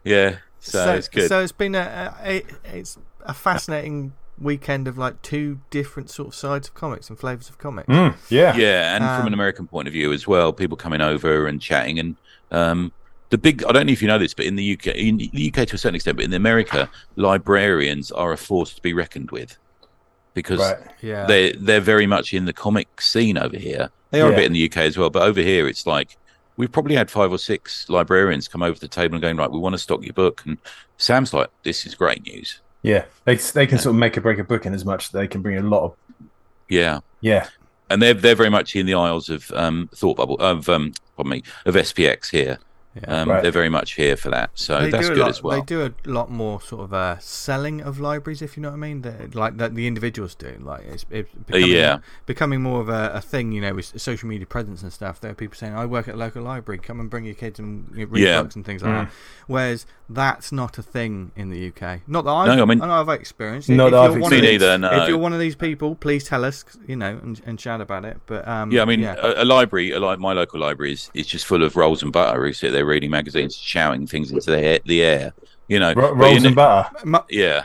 yeah. So, so it's good. So it's been a, a it, it's a fascinating weekend of like two different sort of sides of comics and flavours of comics. Mm, yeah. Yeah. And um, from an American point of view as well, people coming over and chatting and, um, the big, I don't know if you know this, but in the U K, in the U K to a certain extent, but in America, librarians are a force to be reckoned with because right. yeah. they're, they're very much in the comic scene over here. They are yeah. a bit in the U K as well, but over here it's like we've probably had five or six librarians come over to the table and going, right, we want to stock your book. And Sam's like, this is great news. Yeah, they they can yeah. sort of make or break a book in as much as they can bring a lot of... Yeah. Yeah. And they're, they're very much in the aisles of um, Thought Bubble, of, um, pardon me, of S P X here. Yeah, um, right. They're very much here for that, so they that's good lot, as well. They do a lot more sort of uh, selling of libraries, if you know what I mean, they're, like that the individuals do. Like it's, it's becoming, yeah. becoming more of a, a thing, you know, with social media presence and stuff. There are people saying, "I work at a local library. Come and bring your kids and you know, read yeah. books and things like mm. that." Whereas that's not a thing in the U K. Not that I've, no, I mean, I know I've experienced. Not that I've experienced either. No. If you're one of these people, please tell us, you know, and, and shout about it. But um, yeah, I mean, yeah. A, a library, a, like my local library, is, is just full of rolls and butter who sit there reading magazines, shouting things into the, the air, you know. R- rolls in, and butter. Yeah.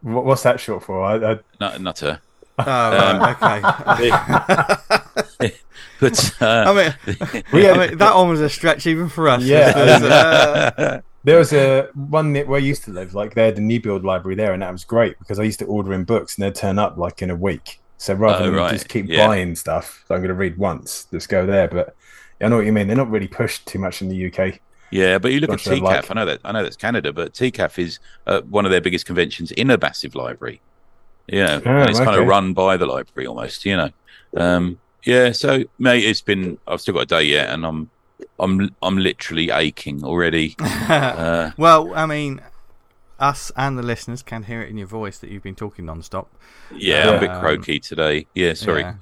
What's that short for? I, I... Nut, nutter. Oh, right, um, okay. but uh, I mean, yeah, I mean, that one was a stretch even for us. Yeah. Was, uh... There was a one where I used to live. Like they had a new build library there, and that was great because I used to order in books, and they'd turn up like in a week. So rather oh, than right. just keep yeah. buying stuff, so I'm going to read once. Just go there, but. I know what you mean. They're not really pushed too much in the U K. Yeah, but you look not at sure T C A F. Like. I know that. I know that's Canada, but T C A F is uh, one of their biggest conventions in a massive library. Yeah, oh, and it's okay. kind of run by the library almost. You know. Um, yeah. So, mate, it's been. I've still got a day yet, and I'm, I'm, I'm literally aching already. uh, well, I mean, us and the listeners can hear it in your voice that you've been talking non-stop. Yeah, uh, I'm a bit croaky today. Yeah, sorry. Yeah.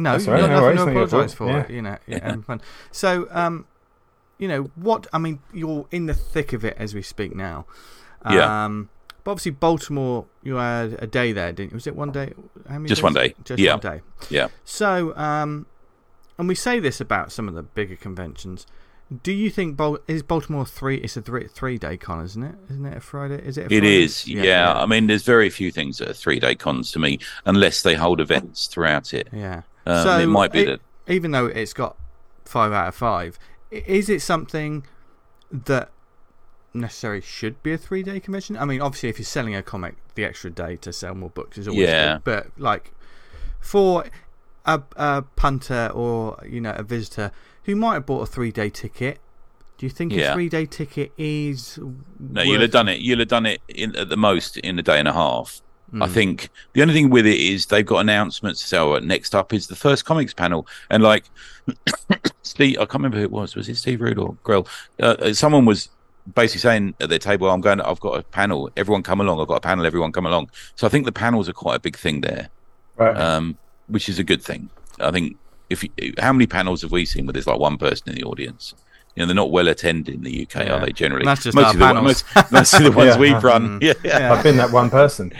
No, right. no, no, no apologise for yeah. it, you know. Yeah, and fun. So, um, you know, what, I mean, you're in the thick of it as we speak now. Um, yeah. But obviously, Baltimore, you had a day there, didn't you? Was it one day? How many Just days? one day. Just yeah. one day. Yeah. So, um, and we say this about some of the bigger conventions. Do you think Bol- is Baltimore three? It's a three, three-day con, isn't it? Isn't it a Friday? Is it? A Friday? It is. Yeah, yeah. yeah. I mean, there's very few things that are three-day cons to me, unless they hold events throughout it. Yeah. Um, so it might be it, that... even though it's got five out of five, is it something that necessarily should be a three-day convention? I mean, obviously, if you're selling a comic, the extra day to sell more books is always yeah. good. But like for a, a punter or you know a visitor who might have bought a three-day ticket, do you think yeah. a three-day ticket is? No, worth... you'll have done it. You'll have done it in, at the most in a day and a half. Mm. I think the only thing with it is they've got announcements. So next up is the First Comics panel, and like Steve, I can't remember who it was. Was it Steve Rude or Grell? Uh, someone was basically saying at their table, "I'm going. I've got a panel. Everyone come along. I've got a panel. Everyone come along." So I think the panels are quite a big thing there, right. um, which is a good thing. I think if you, how many panels have we seen where there's like one person in the audience? You know, they're not well attended in the U K, yeah. are they? Generally, that's just most, of the, most, most of the ones yeah. we've run. Mm. Yeah. yeah, I've been that one person.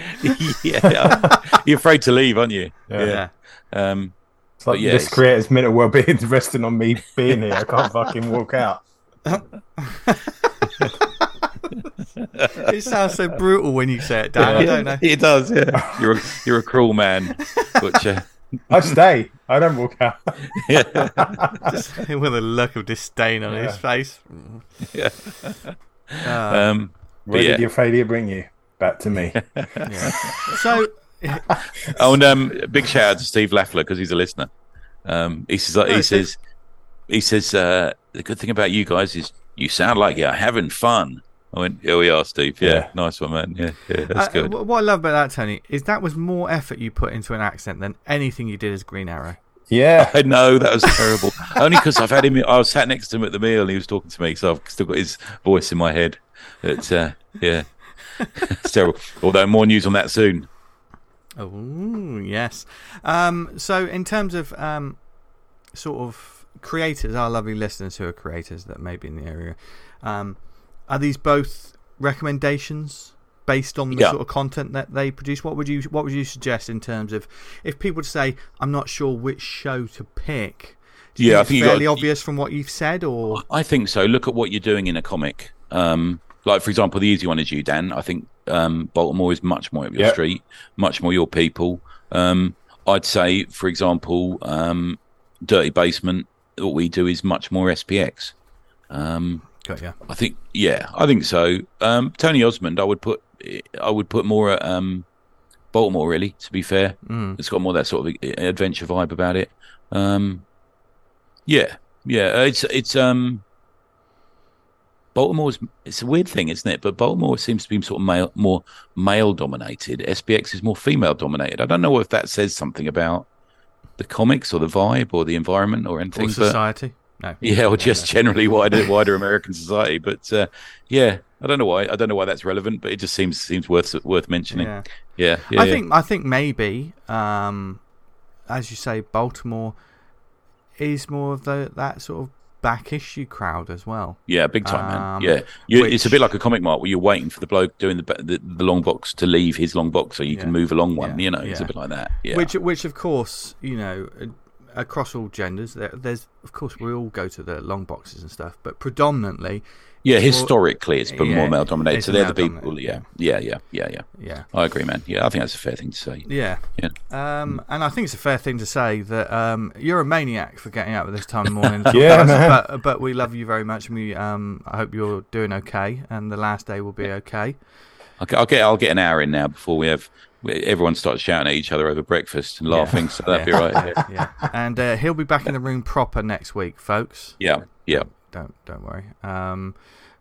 yeah, you're afraid to leave, aren't you? Yeah. yeah. Um, it's like yeah, this it's... creator's mental well-being is resting on me being here. I can't fucking walk out. It sounds so brutal when you say it, Dan. Yeah, I don't know. It does, yeah. You're a, you're a cruel man, butcher. I stay. I don't walk out. Yeah. Just with a look of disdain on yeah. his face. Yeah. Uh, um, where did yeah. your failure bring you? Back to me. Yeah. So. Oh, and um, big shout out to Steve Lafler because he's a listener. Um, he says, like, no, he, says he says, uh, the good thing about you guys is you sound like you're having fun. I went, here we are, Steve. Yeah, yeah. Nice one, man. Yeah, yeah, that's uh, good. What I love about that, Tony, is that was more effort you put into an accent than anything you did as Green Arrow. Yeah, I know, that was terrible. Only because I've had him. I was sat next to him at the meal, and he was talking to me, so I've still got his voice in my head. But uh, yeah, it's terrible. Although more news on that soon. Oh yes. Um, so in terms of um, sort of creators, our lovely listeners who are creators that may be in the area. Um, Are these both recommendations based on the yeah. sort of content that they produce? What would you What would you suggest in terms of if people say, "I'm not sure which show to pick"? Do you yeah, think it's I think fairly you got, obvious from what you've said, or I think so. Look at what you're doing in a comic. Um, like for example, the easy one is you, Dan. I think um, Baltimore is much more up your yep. street, much more your people. Um, I'd say, for example, um, Dirty Basement. What we do is much more S P X. Um, Yeah, I think yeah, I think so. Um, Tony Osmond, I would put, I would put more at um, Baltimore. Really, to be fair, mm. it's got more that sort of adventure vibe about it. Um, yeah, yeah, it's it's um, Baltimore's. It's a weird thing, isn't it? But Baltimore seems to be sort of male, more male dominated. S P X is more female dominated. I don't know if that says something about the comics or the vibe or the environment or anything. Or society. But, No. Yeah, or just generally wider, wider American society. But uh, yeah, I don't know why. I don't know why that's relevant, but it just seems seems worth worth mentioning. Yeah, yeah. yeah I yeah. think I think maybe, um, as you say, Baltimore is more of the that sort of back issue crowd as well. Yeah, big time, man. Um, yeah, you, which... it's a bit like a comic mart where you're waiting for the bloke doing the the, the long box to leave his long box so you yeah. can move along one. Yeah. You know, yeah. it's a bit like that. Yeah, which which of course you know. Across all genders, there, there's of course we all go to the long boxes and stuff, but predominantly, yeah, historically it's been yeah, more male dominated. So they're the people, yeah, yeah, yeah, yeah, yeah, yeah. I agree, man. Yeah, I think that's a fair thing to say. Yeah, yeah. Um, and I think it's a fair thing to say that um, you're a maniac for getting out at this time of morning. yeah, us, but but we love you very much, and we um, I hope you're doing okay, and the last day will be yeah. okay. Okay, I'll get I'll get an hour in now before we have. Everyone starts shouting at each other over breakfast and laughing, yeah. so that'd yeah. be right. Yeah, yeah. and uh, he'll be back in the room proper next week, folks. Yeah, yeah. Don't don't worry. Um,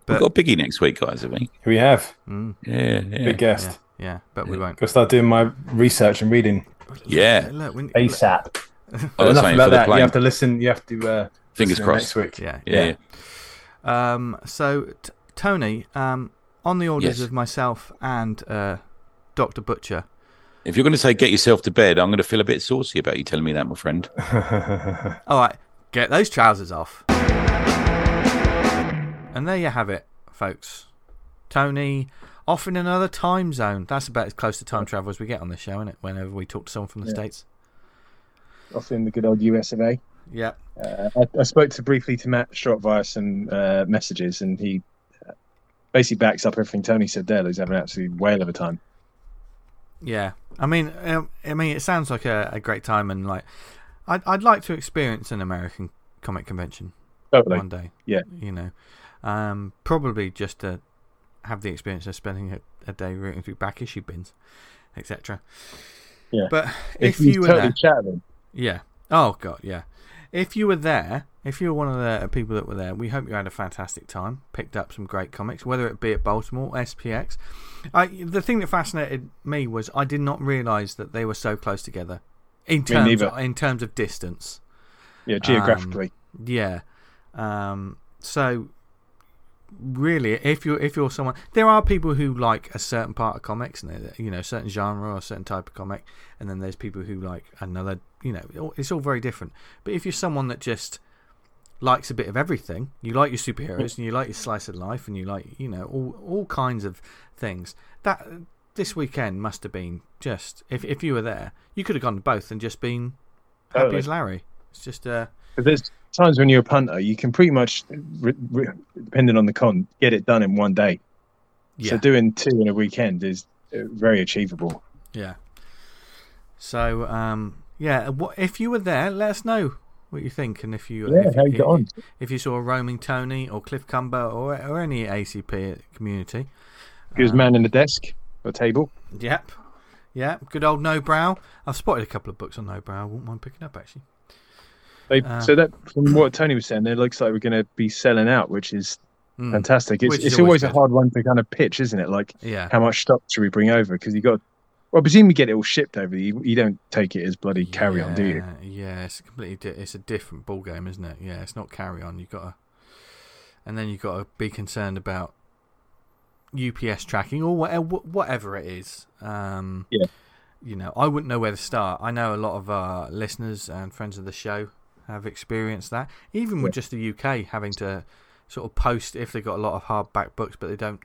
but... We've got Biggie next week, guys. Haven't we? We have. Mm. Yeah, yeah, big guest. Yeah, yeah. but yeah. we won't. I'll start doing my research and reading. Yeah, look, look, ASAP. Oh, enough about that. You have to listen. You have to. Uh, Fingers crossed. Next week. Yeah, yeah. yeah. Um, so, t- Tony, um, on the orders yes. of myself and. Uh, Doctor Butcher. If you're going to say get yourself to bed, I'm going to feel a bit saucy about you telling me that, my friend. All right, get those trousers off. And there you have it, folks. Tony off in another time zone. That's about as close to time travel as we get on this show, isn't it? Whenever we talk to someone from the yeah. States. Off in the good old U S of A. Yeah. Uh, I, I spoke to briefly to Matt Strott via some uh, messages, and he basically backs up everything Tony said there. He's having an absolute whale of a time. Yeah, I mean, I mean, it sounds like a, a great time, and like, I'd I'd like to experience an American comic convention totally. one day. Yeah, you know, um, probably just to have the experience of spending a, a day rooting through back issue bins, et cetera. Yeah, but if, if you were totally there, chatting. yeah, oh god, yeah, if you were there, if you were one of the people that were there, we hope you had a fantastic time, picked up some great comics, whether it be at Baltimore, S P X. I, the thing that fascinated me was I did not realise that they were so close together in terms of, in terms of distance. Yeah, geographically. Um, yeah. Um, so really, if you're if you're someone, there are people who like a certain part of comics and you know certain genre or a certain type of comic, and then there's people who like another. You know, it's all very different. But if you're someone that just likes a bit of everything. You like your superheroes and you like your slice of life and you like, you know, all all kinds of things. That this weekend must have been just if if you were there, you could have gone to both and just been happy totally. as Larry. It's just uh there's times when you're a punter, you can pretty much, re- re- depending on the con, get it done in one day. Yeah. So doing two in a weekend is very achievable. Yeah. So, um, yeah, what, if you were there, let us know what you think, and if you, yeah, if, how you, you got on. If you saw a roaming Tony or Cliff Cumber or or any A C P community. He was um, man in the desk or table. Yep. Yeah, good old Nobrow. I've spotted a couple of books on Nobrow. I wouldn't mind picking up, actually. They, uh, so that, from what Tony was saying, it looks like we're going to be selling out, which is mm, fantastic. It's, which it's always, always a hard one to kind of pitch, isn't it? Like, yeah. How much stock should we bring over? Because you got, well, I presume you get it all shipped over. You, you don't take it as bloody carry on, yeah, do you? Yeah, it's a completely di- it's a different ball game, isn't it? Yeah, it's not carry on. You got to, and then you got to be concerned about U P S tracking or whatever it is. Um, yeah. You know, I wouldn't know where to start. I know a lot of our listeners and friends of the show have experienced that, even with yeah. just the U K having to sort of post if they've got a lot of hardback books, but they don't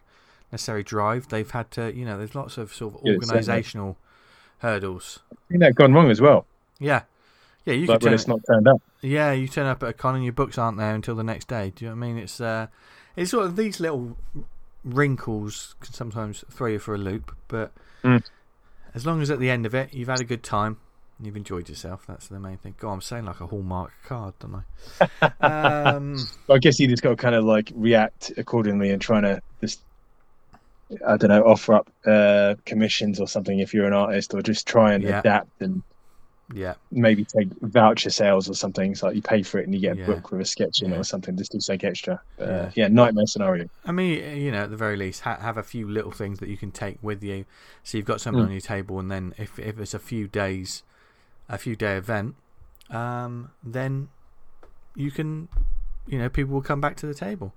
necessarily drive. They've had to, you know, there's lots of sort of yeah, organisational hurdles. I think that's gone wrong as well. Yeah. Yeah, you like can when turn it's it, not turned up. Yeah, you turn up at a con and your books aren't there until the next day. Do you know what I mean? It's uh, it's sort of these little wrinkles can sometimes throw you for a loop, but mm. as long as at the end of it you've had a good time and you've enjoyed yourself, that's the main thing. God, I'm saying like a Hallmark card, don't I? um, I guess you just got to kind of like react accordingly and trying to just, I don't know, offer up uh, commissions or something if you're an artist, or just try and yeah. adapt and yeah, maybe take voucher sales or something. So like you pay for it and you get a yeah. book with a sketch in yeah. it or something, just to take extra. But, yeah. Uh, yeah, nightmare scenario. I mean, you know, at the very least, ha- have a few little things that you can take with you, so you've got something mm. on your table. And then, if if it's a few days, a few day event, um, then you can, you know, people will come back to the table.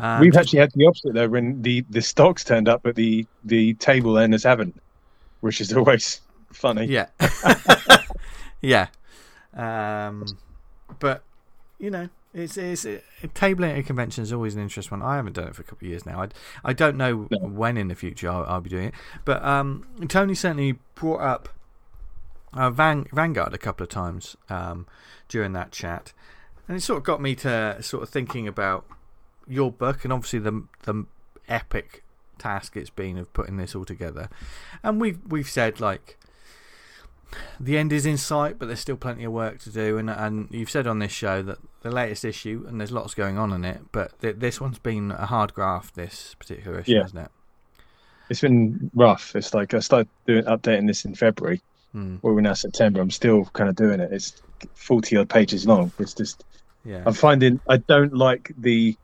Um, We've actually had the opposite though, when the the stocks turned up, but the the table earners haven't, which is always funny. Yeah. Yeah, um, but you know, it's it's it, tabling at a convention is always an interesting one. I haven't done it for a couple of years now. I, I don't know no. when in the future I'll, I'll be doing it. But um, Tony certainly brought up uh, Van, Vanguard a couple of times um, during that chat, and it sort of got me to sort of thinking about your book and obviously the the epic task it's been of putting this all together. And we've we've said like, the end is in sight, but there's still plenty of work to do, and and you've said on this show that the latest issue, and there's lots going on in it, but th- this one's been a hard graft, this particular issue, yeah. hasn't it? It's been rough. It's like I started doing updating this in February, mm. or we're now September. I'm still kind of doing it. It's forty odd pages long. It's just, yeah. I'm finding I don't like the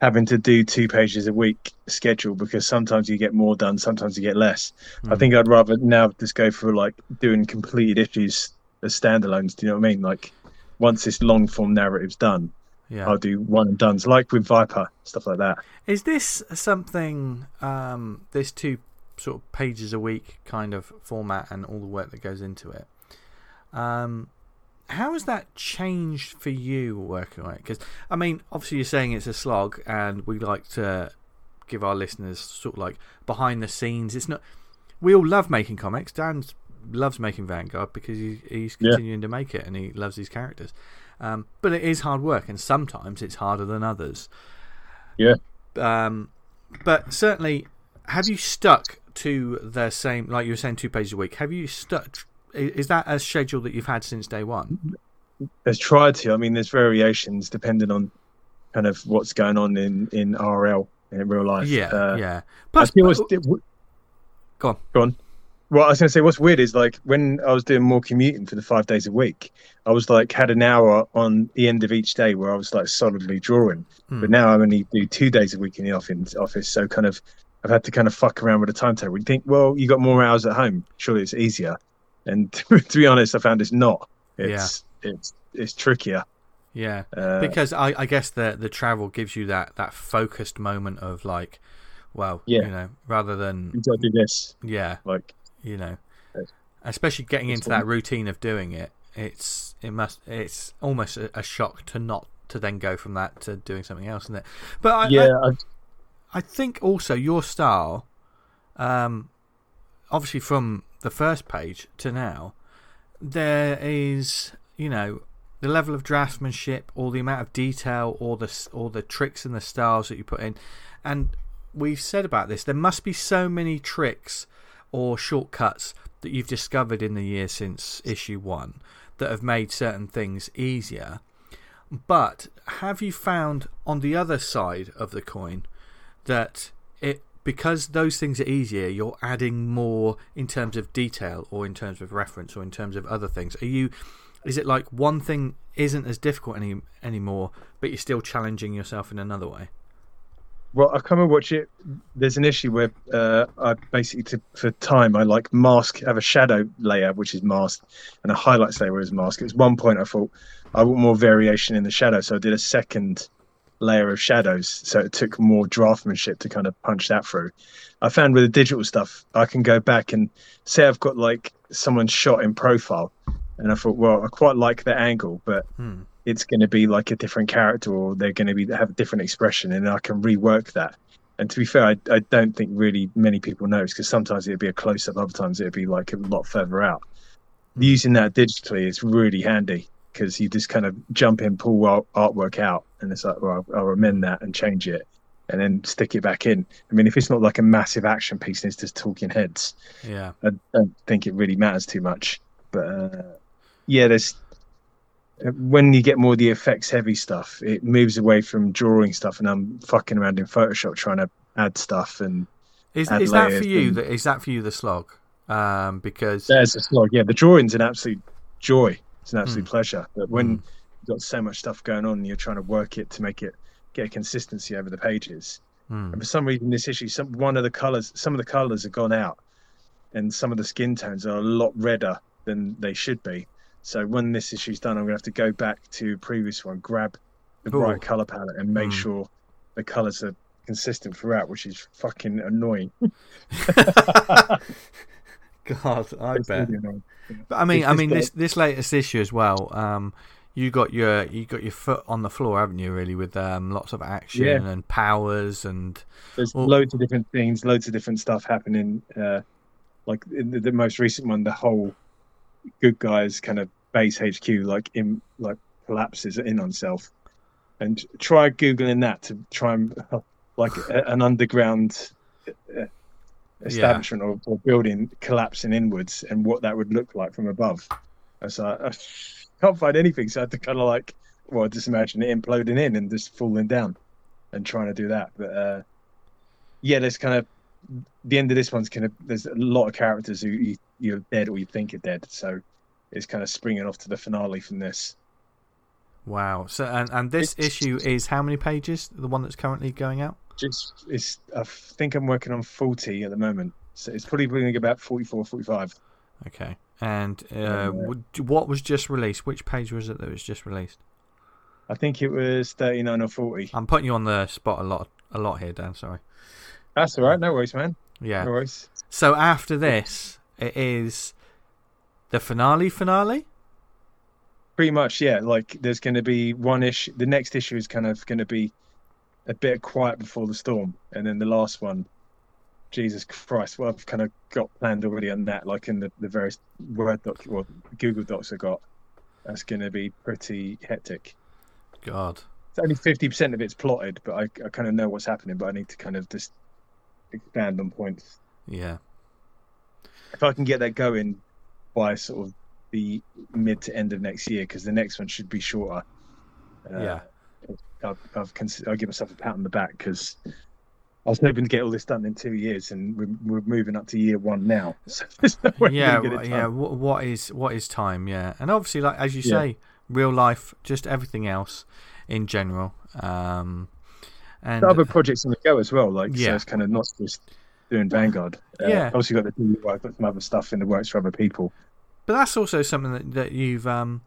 having to do two pages a week schedule, because sometimes you get more done, sometimes you get less. Mm. I think I'd rather now just go for like doing completed issues as standalones. Do you know what I mean? Like once this long form narrative's done, yeah. I'll do one and done's, like with Viper, stuff like that. Is this something, um, this two sort of pages a week kind of format and all the work that goes into it? Um, How has that changed for you working on it? Because, I mean, obviously you're saying it's a slog, and we like to give our listeners sort of like behind the scenes. It's not. We all love making comics. Dan loves making Vanguard because he, he's continuing yeah. to make it, and he loves these characters. Um, but it is hard work, and sometimes it's harder than others. Yeah. Um, but certainly, have you stuck to the same, like you were saying, two pages a week? Have you stuck... Is that a schedule that you've had since day one? I've tried to. I mean, there's variations depending on kind of what's going on in, in R L, in real life. Yeah, uh, yeah. Plus, but, was, go on. Go on. Well, I was going to say, what's weird is like when I was doing more commuting for the five days a week, I was like had an hour on the end of each day where I was like solidly drawing. Hmm. But now I only do two days a week in the office. So kind of I've had to kind of fuck around with the timetable. You think, well, you got more hours at home. Surely it's easier. And to be honest, I found it's not. It's yeah. it's it's trickier. Yeah, uh, because I, I guess the the travel gives you that, that focused moment of like, well, yeah. you know, rather than you gotta do this. Yeah, like you know, especially getting into fun. That routine of doing it. It's it must it's almost a, a shock to not to then go from that to doing something else, isn't it? But I yeah, I, I've... I think also your style, um, obviously from the first page to now, there is, you know, the level of draftsmanship or the amount of detail or the or the tricks and the styles that you put in, and we've said about this, there must be so many tricks or shortcuts that you've discovered in the year since issue one that have made certain things easier. But have you found on the other side of the coin that it, because those things are easier, you're adding more in terms of detail or in terms of reference or in terms of other things? Are you, is it like one thing isn't as difficult any anymore, but you're still challenging yourself in another way? Well, I come and watch it. There's an issue where uh, I basically, to, for time, I like mask, have a shadow layer, which is masked, and a highlights layer is masked. At one point I thought I want more variation in the shadow, so I did a second layer of shadows. So it took more draftsmanship to kind of punch that through. I found with the digital stuff, I can go back and say I've got like someone shot in profile, and I thought, well, I quite like the angle, but hmm. it's going to be like a different character, or they're going to be have a different expression, and I can rework that. And to be fair, I, I don't think really many people notice, because sometimes it'd be a close-up, other times it'd be like a lot further out. Mm. Using that digitally is really handy, because you just kind of jump in, pull artwork out, and it's like, well, I'll, I'll amend that and change it, and then stick it back in. I mean, if it's not like a massive action piece and it's just talking heads, yeah, I don't think it really matters too much. But uh, yeah, there's... when you get more of the effects heavy stuff, it moves away from drawing stuff, and I'm fucking around in Photoshop trying to add stuff. And is, add is that for you? That is that for you the slog? Um, because there's a slog. Yeah, the drawing's an absolute joy. It's an absolute mm. pleasure. But when mm. you've got so much stuff going on, and you're trying to work it to make it get a consistency over the pages. Mm. And for some reason, this issue, some one of the colors, some of the colors have gone out, and some of the skin tones are a lot redder than they should be. So when this issue's done, I'm going to have to go back to previous one, grab the Ooh. right colour palette and make mm. sure the colours are consistent throughout, which is fucking annoying. God, I it's bet. Really but I mean, it's I mean, this, this latest issue as well. Um, you got your you got your foot on the floor, haven't you? Really, with um, lots of action yeah. and powers and there's all... loads of different things, loads of different stuff happening. Uh, like in the, the most recent one, the whole. Good guys kind of base H Q like in like collapses in on self, and try googling that to try and like a, an underground establishment yeah. or, or building collapsing inwards and what that would look like from above. So I, I can't find anything, so I had to kind of like well just imagine it imploding in and just falling down and trying to do that. But uh yeah, there's kind of the end of this one's kind of there's a lot of characters who you you're dead or you think you're dead, so it's kind of springing off to the finale from this. Wow. So and, and this it's, issue is how many pages, the one that's currently going out? Just it's I think I'm working on forty at the moment, so it's probably bringing about forty-four, forty-five. Okay. And uh, yeah. what was just released, which page was it that was just released? I think it was thirty-nine or forty. I'm putting you on the spot a lot a lot here, Dan, sorry. That's all right, no worries, man. Yeah, no worries. So after this it is the finale finale? Pretty much, yeah. Like, there's going to be one issue. The next issue is kind of going to be a bit quiet before the storm. And then the last one, Jesus Christ, well, I've kind of got planned already on that, like in the, the various Word docs, well, Google Docs I've got. That's going to be pretty hectic. God. It's only fifty percent of it's plotted, but I, I kind of know what's happening, but I need to kind of just expand on points. Yeah. If I can get that going by sort of the mid to end of next year, because the next one should be shorter. Uh, yeah, I've, I've cons- I'll give myself a pat on the back, because I was hoping to get all this done in two years, and we're, we're moving up to year one now. So no yeah, yeah. What is what is time? Yeah, and obviously, like as you yeah. say, real life, just everything else in general. Um, and there are other projects on the go as well, like yeah. so it's kind of not just. Doing Vanguard. Uh, yeah. Also got the T V work, got some other stuff in the works for other people. But that's also something that, that you've um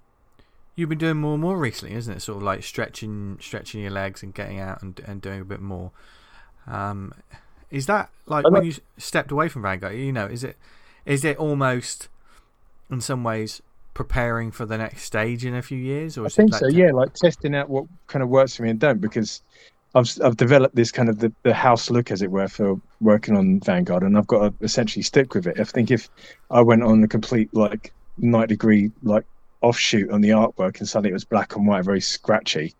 you've been doing more and more recently, isn't it? Sort of like stretching stretching your legs and getting out and and doing a bit more. Um, is that like I'm when not... you stepped away from Vanguard? You know, is it is it almost in some ways preparing for the next stage in a few years? Or I is think it so. T- yeah, like testing out what kind of works for me and don't, because. I've I've developed this kind of the, the house look, as it were, for working on Vanguard, and I've got to essentially stick with it. I think if I went on a complete like night degree like offshoot on the artwork and suddenly it was black and white, very scratchy,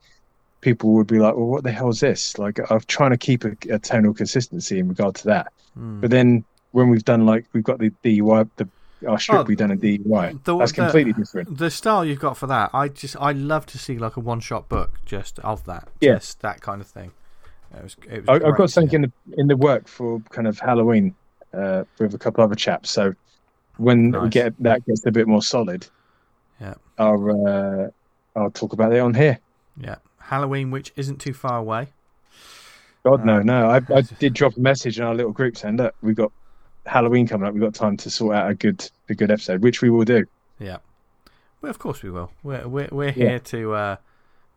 people would be like, well, what the hell is this? Like, I'm trying to keep a, a tonal consistency in regard to that. Mm. But then when we've done, like, we've got the D U I, the our strip, oh, we've done a D U I. The, That's completely the, different. The style you've got for that, I just, I love to see, like, a one-shot book just of that. Yes. Yeah. That kind of thing. It was, it was I, I've got something in the, in the work for kind of Halloween uh, with a couple other chaps. So when nice. we get that gets a bit more solid, yeah, I'll, uh, I'll talk about it on here. Yeah. Halloween, which isn't too far away. God, no, um, no. I, I did drop a message in our little group saying, look, we've got Halloween coming up. We've got time to sort out a good a good episode, which we will do. Yeah. Well, of course we will. We're we're, we're here yeah. to, uh,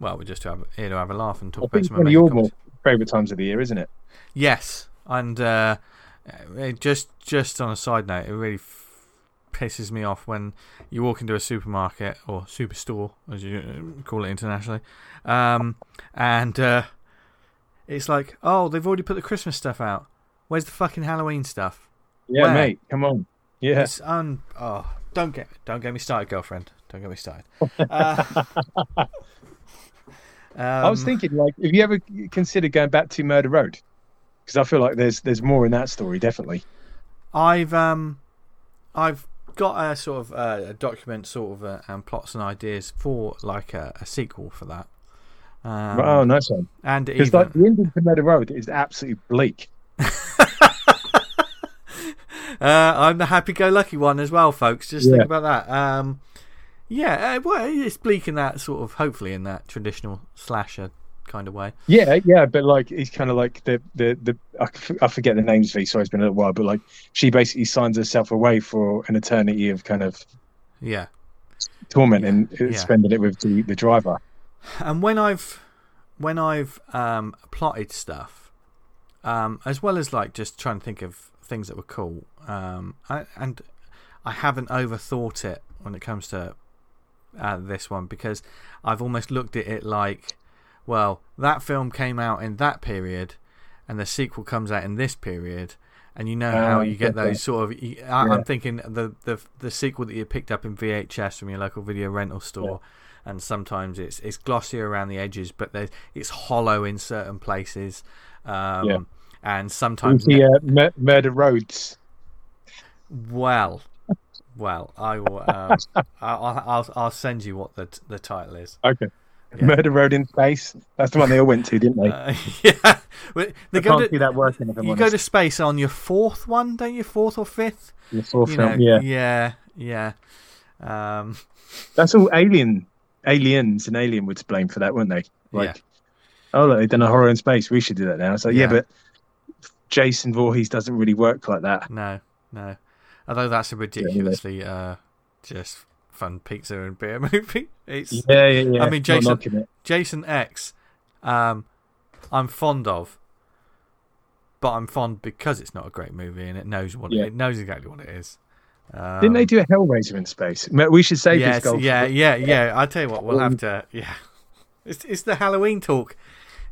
well, we're just to have, here to have a laugh and talk I about some of your more favourite times of the year, isn't it? Yes. And uh, just, just on a side note, it really f- pisses me off when you walk into a supermarket or superstore, as you call it internationally, um, and uh, it's like, oh, they've already put the Christmas stuff out. Where's the fucking Halloween stuff? Yeah, Where? mate, come on. Yeah. It's un- oh, don't get don't get me started, girlfriend. Don't get me started. Uh, um, I was thinking, like, have you ever considered going back to Murder Road? Because I feel like there's there's more in that story, definitely. I've um, I've got a sort of uh, a document, sort of, uh, and plots and ideas for like a, a sequel for that. Um, oh, nice one. And because like the ending to Murder Road is absolutely bleak. Uh, I'm the happy-go-lucky one as well, folks. Just yeah. think about that. Um, yeah, uh, well, it's bleak in that sort of, hopefully, in that traditional slasher kind of way. Yeah, yeah, but like he's kind of like the the the I, f- I forget the names. V, sorry, it's been a little while, but like she basically signs herself away for an eternity of kind of yeah torment yeah. and yeah. spending it with the, the driver. And when I've when I've um, plotted stuff, um, as well as like just trying to think of things that were cool, um, I, and I haven't overthought it when it comes to uh, this one, because I've almost looked at it like, well, that film came out in that period and the sequel comes out in this period, and you know how um, you get those sort of you, I, yeah. I'm thinking the, the the sequel that you picked up in V H S from your local video rental store, yeah. and sometimes it's it's glossier around the edges, but it's hollow in certain places, um, yeah. and sometimes the uh, mur- Murder Roads. Well, well, I will. Um, I'll, I'll, I'll send you what the the title is. Okay, yeah. Murder Road in Space. That's the one they all went to, didn't they? Uh, yeah, well, they I go can't to, see that working. If I'm you honest. Go to space on your fourth one, don't you? Fourth or fifth? Your fourth you film, know, yeah, yeah, yeah. Um, That's all alien, aliens, and Alien were to blame for that, weren't they? Like, yeah. Oh, look, they've done a horror in space. We should do that now. So yeah, yeah but. Jason Voorhees doesn't really work like that. No, no. Although that's a ridiculously yeah, yeah. Uh, just fun pizza and beer movie. It's, yeah, yeah, yeah. I mean, Jason, Jason X, um, I'm fond of, but I'm fond because it's not a great movie and it knows what yeah. it knows exactly what it is. Um, Didn't they do a Hellraiser in space? We should save yes, this goal. Yeah, yeah, yeah, yeah. I tell you what, we'll have to. Yeah, it's it's the Halloween talk.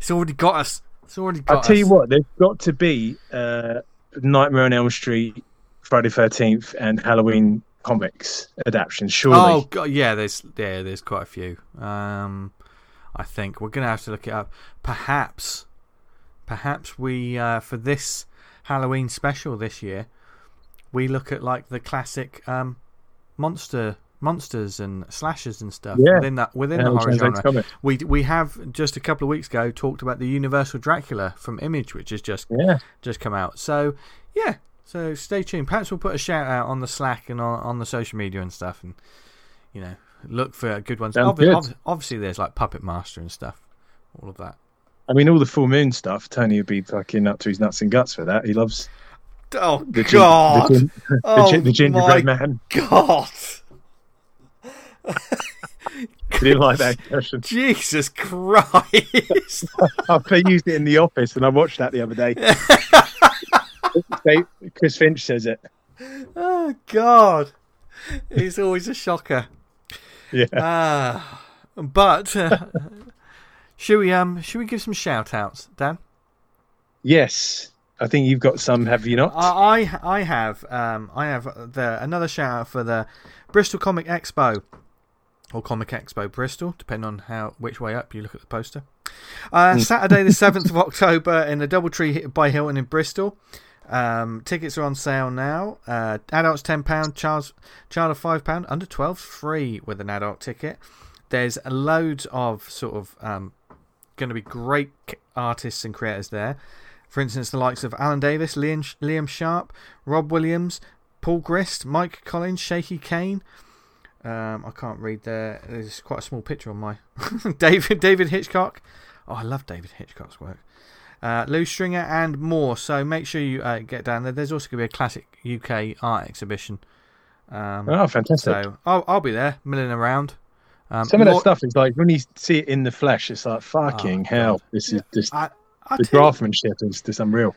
It's already got us. It's already got I'll tell us. you what, there's got to be uh, Nightmare on Elm Street, Friday thirteenth, and Halloween comics adaptions, surely. Oh, God, yeah, there's yeah, there's quite a few. Um, I think we're going to have to look it up. Perhaps, perhaps we, uh, for this Halloween special this year, we look at like the classic um, monster monsters and slashers and stuff yeah. within that within yeah, the horror genre. We we have just a couple of weeks ago talked about the Universal Dracula from Image, which has just yeah. just come out. So yeah, so stay tuned. Perhaps we'll put a shout out on the Slack and on, on the social media and stuff, and you know look for good ones. Ob- good. Ob- obviously, there's like Puppet Master and stuff, all of that. I mean, all the Full Moon stuff. Tony would be fucking up to his nuts and guts for that. He loves. Oh the God! Gin- the, gin- oh, the, gin- the gingerbread man. God. Didn't like that impression. Jesus Christ! They used it in The Office, and I watched that the other day. Chris Finch says it. Oh God! It's always a shocker. Yeah. Uh, but uh, should we um should we give some shout outs, Dan? Yes. I think you've got some, have you not? I I have um I have the another shout out for the Bristol Comic Expo or Comic Expo Bristol, depending on how which way up you look at the poster. Uh, Saturday the seventh of October in the Doubletree by Hilton in Bristol. Um, tickets are on sale now. Uh, adults ten pounds, child, child of five pounds, under twelve free with an adult ticket. There's loads of sort of um, going to be great artists and creators there. For instance, the likes of Alan Davis, Liam, Liam Sharp, Rob Williams, Paul Grist, Mike Collins, Shaky Kane. Um, I can't read there. There's quite a small picture on my... David David Hitchcock. Oh, I love David Hitchcock's work. Uh, Lou Stringer and more. So make sure you uh, get down there. There's also going to be a classic U K art exhibition. Um, oh, fantastic. So I'll, I'll be there, milling around. Um, Some of that more... stuff is like, when you see it in the flesh, it's like, fucking oh, hell. God. This is just... I, I the draftsmanship is just unreal.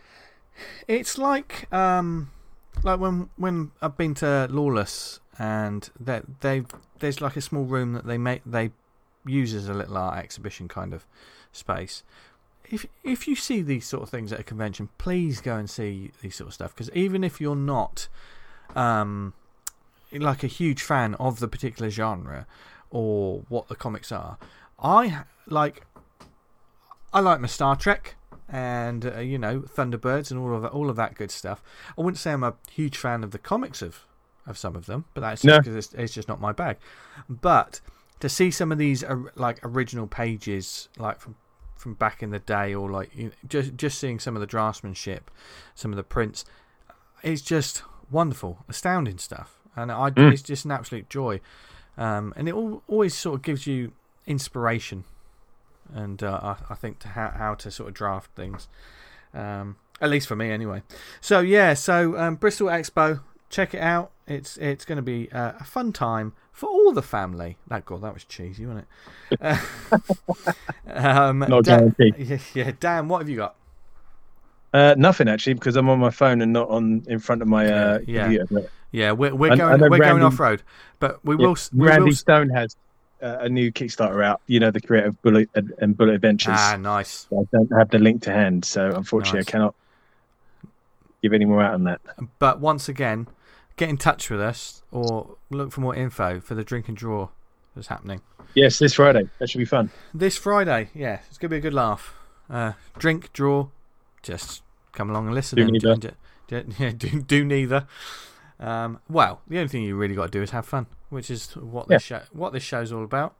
It's like um, like when when I've been to Lawless, and that they, they there's like a small room that they make they use as a little art exhibition kind of space. If if you see these sort of things at a convention, please go and see these sort of stuff, because even if you're not um, like a huge fan of the particular genre or what the comics are, I like. I like my Star Trek and uh, you know, Thunderbirds and all of that, all of that good stuff. I wouldn't say I'm a huge fan of the comics of, of some of them, but that's just because no. it's, it's just not my bag. But to see some of these uh, like original pages, like from from back in the day, or like you know, just just seeing some of the draftsmanship, some of the prints, it's just wonderful, astounding stuff, and I mm. it's just an absolute joy. Um, and it all, always sort of gives you inspiration. And uh, I, I think to how, how to sort of draft things, um, at least for me anyway. So yeah, so um, Bristol Expo, check it out. It's it's going to be uh, a fun time for all the family. That God, that was cheesy, wasn't it? Uh, um, Not guaranteed. Dan, yeah, Dan, what have you got? Uh, nothing actually, because I'm on my phone and not on in front of my uh, yeah computer, but... yeah. We're we're I, going I we're Randy, going off road, but we yeah, will. We Randy will... Stone has. Uh, a new Kickstarter out, you know, the creator of Bullet uh, and Bullet Adventures. Ah, nice. I don't have the link to hand, so unfortunately nice. I cannot give any more out on that. But once again, get in touch with us or look for more info for the drink and draw that's happening. Yes, this Friday. That should be fun. This Friday, yeah. It's going to be a good laugh. Uh, drink, draw, just come along and listen. Do neither. Do, do, yeah, do, do neither. Um, well, the only thing you really got to do is have fun, which is what this yeah. show what this show's all about,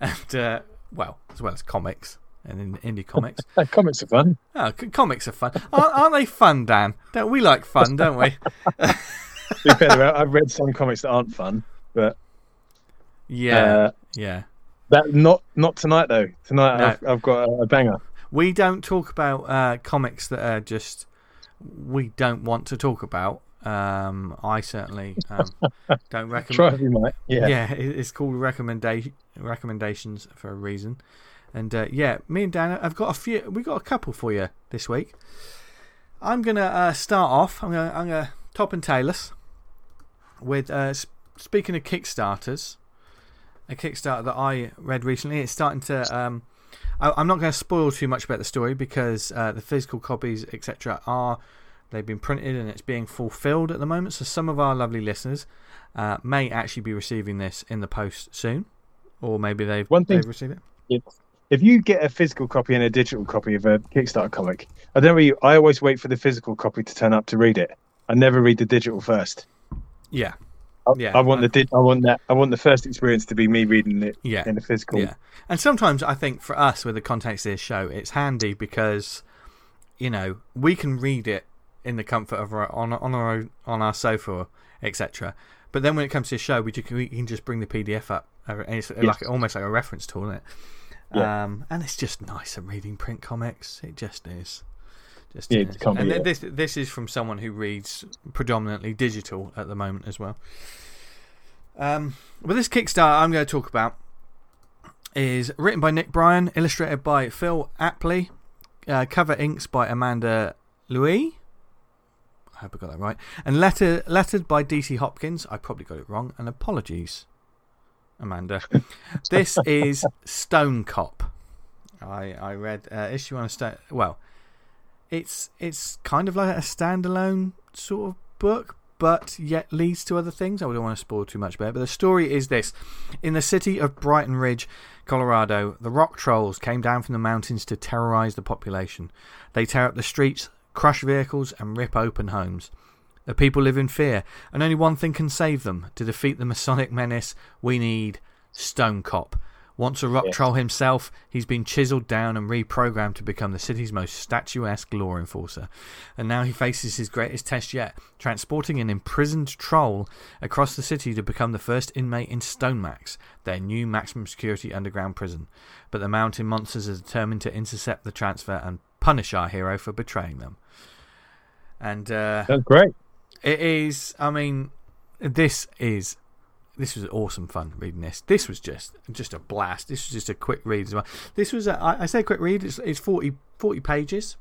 and uh, well, as well as comics and indie comics. Comics are fun. Oh, comics are fun. Aren't, aren't they fun, Dan? Don't we like fun? Don't we? Be fair, I've read some comics that aren't fun, but yeah, uh, yeah. That not not tonight though. Tonight no. I've, I've got a, a banger. We don't talk about uh, comics that are just we don't want to talk about. Um, I certainly um, don't recommend. Try if you might. Yeah, yeah. It's called recommendation recommendations for a reason. And uh, yeah, me and Dan, I've got a few. We got a couple for you this week. I'm gonna uh, start off. I'm gonna, I'm gonna top and tail us with uh, sp- speaking of Kickstarters, a Kickstarter that I read recently. It's starting to. Um, I, I'm not going to spoil too much about the story because uh, the physical copies, et cetera, are. They've been printed and it's being fulfilled at the moment. So some of our lovely listeners uh, may actually be receiving this in the post soon, or maybe they've, One thing, they've received it. If you get a physical copy and a digital copy of a Kickstarter comic, I don't really, I always wait for the physical copy to turn up to read it. I never read the digital first. Yeah, I, yeah. I want the di- I want that. I want the first experience to be me reading it. Yeah. In the physical. Yeah. And sometimes I think for us with the context of this show, it's handy because you know we can read it. In the comfort of our, on on our own, on our sofa, et cetera. But then when it comes to a show, we, just, we can just bring the P D F up, and it's yes. like almost like a reference tool, isn't it? Yeah. Um, and it's just nicer reading print comics. It just is. Just yeah, is. It's comedy, and yeah. this this is from someone who reads predominantly digital at the moment as well. Um, well, this Kickstarter I'm going to talk about is written by Nick Bryan, illustrated by Phil Apley, uh, cover inks by Amanda Louis. I hope I got that right. And letter, lettered by D C Hopkins. I probably got it wrong. And apologies, Amanda. This is Stone Cop. I I read uh, issue on a stone. Well, it's it's kind of like a standalone sort of book, but yet leads to other things. I don't want to spoil too much about it, but the story is this. In the city of Brighton Ridge, Colorado, the rock trolls came down from the mountains to terrorize the population. They tear up the streets, crush vehicles, and rip open homes. The people live in fear, and only one thing can save them. To defeat the Masonic menace, we need Stone Cop. Once a rock yes. troll himself, he's been chiseled down and reprogrammed to become the city's most statuesque law enforcer. And now he faces his greatest test yet, transporting an imprisoned troll across the city to become the first inmate in Stonemax, their new maximum security underground prison. But the mountain monsters are determined to intercept the transfer and punish our hero for betraying them. And uh, that's great. It is, I mean, this is... This was awesome fun reading this. This was just just a blast. This was just a quick read as well. This was a, I say quick read. It's it's forty, forty pages.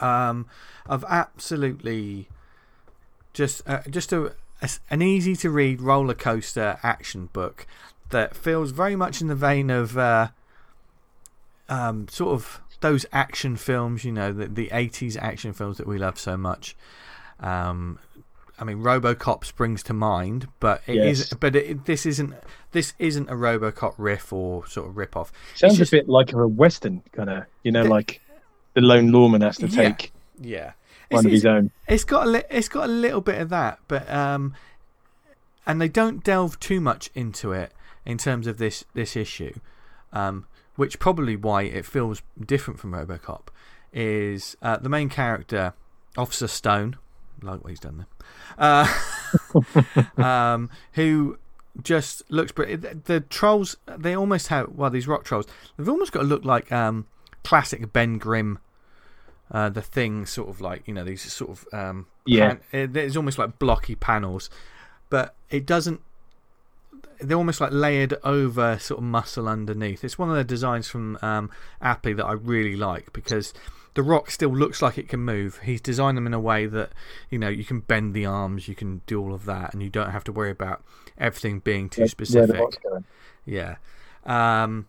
Um, of absolutely just uh, just a, a an easy to read roller coaster action book that feels very much in the vein of uh, um sort of those action films, you know, the the eighties action films that we love so much. Um. I mean, RoboCop springs to mind, but it yes. is. But it, this isn't. This isn't a RoboCop riff or sort of rip off. Sounds just a bit like a western kind of, you know, the, like the lone lawman has to take yeah, yeah. one it's, of his own. It's got a li- it's got a little bit of that, but um, and they don't delve too much into it in terms of this this issue, um, which probably why it feels different from RoboCop is uh, the main character, Officer Stone. Like what he's done there, uh, um, who just looks pretty. The, the trolls, they almost have, well, these rock trolls, they've almost got to look like um, classic Ben Grimm, uh, the Thing, sort of like, you know, these sort of um, yeah, pan, it, it's almost like blocky panels, but it doesn't. They're almost like layered over sort of muscle underneath. It's one of the designs from um, Appy that I really like because the rock still looks like it can move. He's designed them in a way that, you know, you can bend the arms, you can do all of that, and you don't have to worry about everything being too yeah, specific. Yeah. yeah. Um,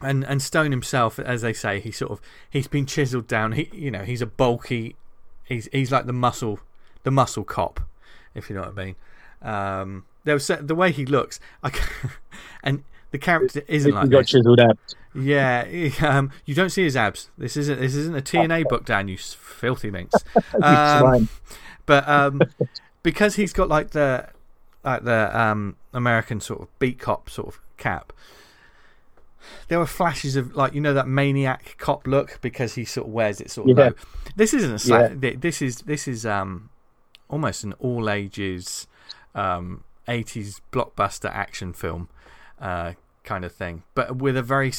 and and Stone himself, as they say, he sort of he's been chiseled down. He you know he's a bulky, he's he's like the muscle the muscle cop, if you know what I mean. Um, there was the way he looks, I can, and. The character isn't like got chiseled abs. Yeah, um, you don't see his abs. This isn't this isn't a T N A book, Dan. You filthy minx. Um, but um, because he's got like the like the um, American sort of beat cop sort of cap, there were flashes of like you know that maniac cop look because he sort of wears it sort of. Yeah. Low. This isn't a sla- yeah. This is this is um, almost an all ages um, eighties blockbuster action film. Uh, kind of thing, but with a very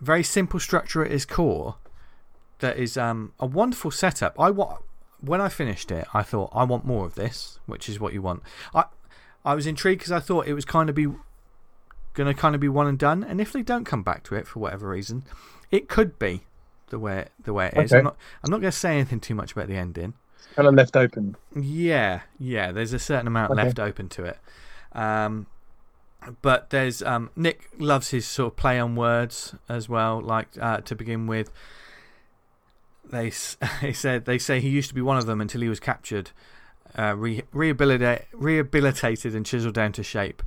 very simple structure at its core that is um, a wonderful setup. I wa- when I finished it, I thought, I want more of this, which is what you want. I I was intrigued because I thought it was kind of be going to kind of be one and done, and if they don't come back to it for whatever reason, it could be the way, the way it okay. is. I'm not, I'm not going to say anything too much about the ending. It's kind of left open. Yeah, yeah, there's a certain amount okay. left open to it. Um But there's um, Nick loves his sort of play on words as well. Like uh, to begin with, they they said they say he used to be one of them until he was captured, uh, re- rehabilitate, rehabilitated and chiseled down to shape.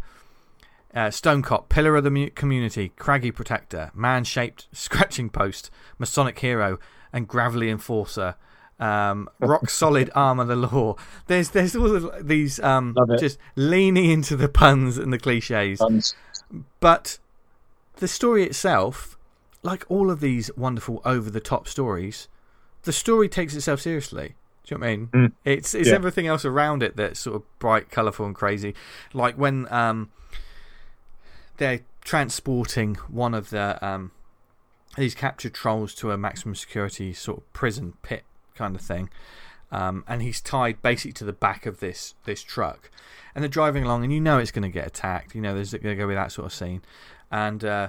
Uh, Stone Cop, pillar of the community, craggy protector, man-shaped scratching post, Masonic hero, and gravelly enforcer. Um, rock solid arm of the law. There's there's all of these um, just leaning into the puns and the cliches. Puns. But the story itself, like all of these wonderful over the top stories, the story takes itself seriously. Do you know what I mean? Mm. It's it's yeah. everything else around it that's sort of bright, colourful, and crazy. Like when um, they're transporting one of the um, these captured trolls to a maximum security sort of prison pit. Kind of thing, um, and he's tied basically to the back of this this truck, and they're driving along, and you know it's going to get attacked. You know there's going to go with that sort of scene, and uh,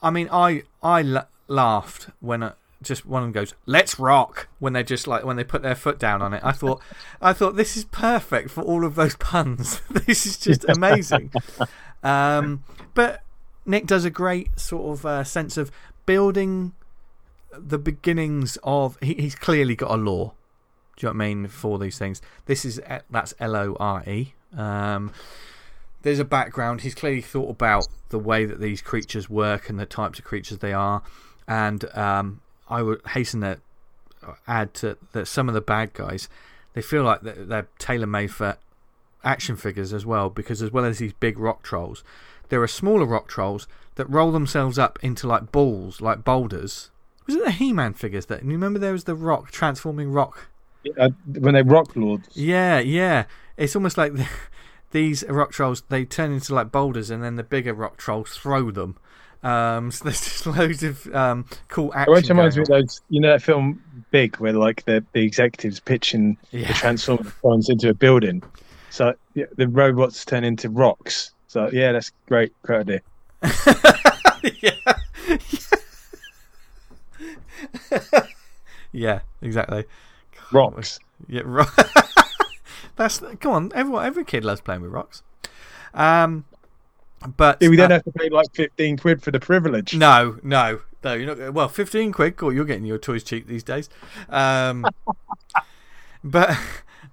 I mean I I la- laughed when I, just one of them goes "Let's rock" when they just like when they put their foot down on it. I thought I thought this is perfect for all of those puns. This is just amazing. um, but Nick does a great sort of uh, sense of building. The beginnings of he, he's clearly got a law. Do you know what I mean? For these things. This is, that's L O R E. Um, there's a background. He's clearly thought about the way that these creatures work and the types of creatures they are. And um, I would hasten to add to that some of the bad guys, they feel like they're, they're tailor-made for action figures as well, because as well as these big rock trolls, there are smaller rock trolls that roll themselves up into like balls, like boulders. Was it the He-Man figures that? And you remember there was the rock, transforming rock? Uh, when they rock lords. Yeah, yeah. It's almost like the, these rock trolls, they turn into like boulders, and then the bigger rock trolls throw them. Um, so there's just loads of um, cool action. It reminds me of those, you know, that film Big, where like the, the executives pitching yeah. the Transformers into a building. So yeah, the robots turn into rocks. So yeah, that's great, great idea. yeah. Yeah. yeah, exactly. God, rocks. Yeah, ro- that's come on. Everyone, every kid loves playing with rocks. Um. But yeah, we don't uh, have to pay like fifteen quid for the privilege. No, no, no. You're not. Well, fifteen quid. Cool, you're getting your toys cheap these days. Um, but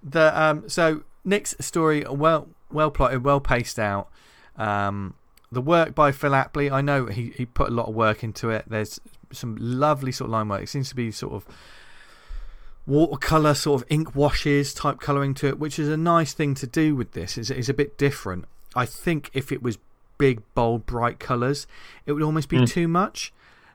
the um, so Nick's story, well, well plotted, well paced out. Um, the work by Phil Apley. I know he he put a lot of work into it. There's some lovely sort of line work. It seems to be sort of watercolor, sort of ink washes type coloring to it, which is a nice thing to do with this. It's, it's a bit different. I think if it was big, bold, bright colours, it would almost be mm. too much.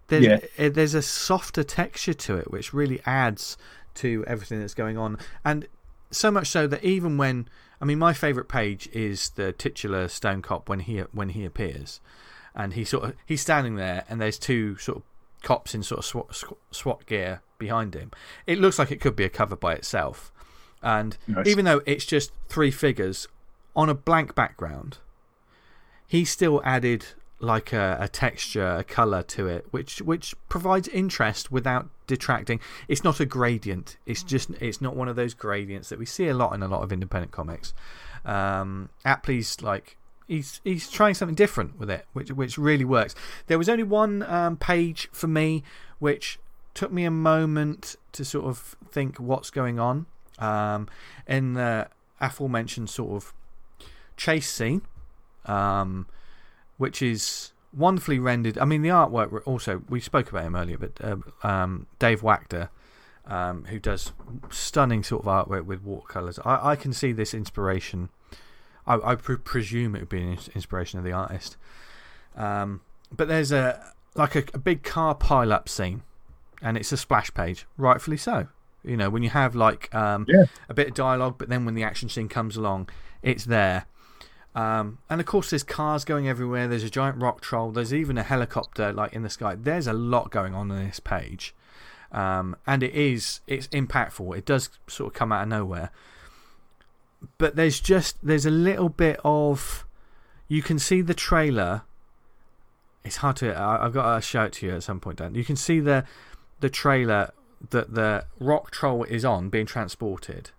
There's, yeah. a, there's a softer texture to it, which really adds to everything that's going on. And so much so that even when... I mean, my favourite page is the titular Stone Cop when he when he appears. And he sort of he's standing there, and there's two sort of cops in sort of SWAT, SWAT gear behind him. It looks like it could be a cover by itself. And nice. Even though it's just three figures... on a blank background, he still added like a, a texture, a colour to it, which which provides interest without detracting. It's not a gradient. It's just it's not one of those gradients that we see a lot in a lot of independent comics. Um, Apley's like he's he's trying something different with it, which which really works. There was only one um, page for me which took me a moment to sort of think what's going on um, in the aforementioned sort of chase scene, um, which is wonderfully rendered. I mean, the artwork also, we spoke about him earlier, but uh, um, Dave Wachter, um, who does stunning sort of artwork with watercolours. I, I can see this inspiration. I, I pre- presume it would be an inspiration of the artist. Um, but there's a like a, a big car pile-up scene, and it's a splash page, rightfully so. You know, when you have like um, yeah. a bit of dialogue, but then when the action scene comes along, it's there. Um, and of course there's cars going everywhere, there's a giant rock troll, there's even a helicopter like in the sky. There's a lot going on in this page, um, and it is it's impactful. It does sort of come out of nowhere, but there's just there's a little bit of, you can see the trailer. It's hard to I, I've got to show it to you at some point, Dan. You can see the the trailer that the rock troll is on being transported,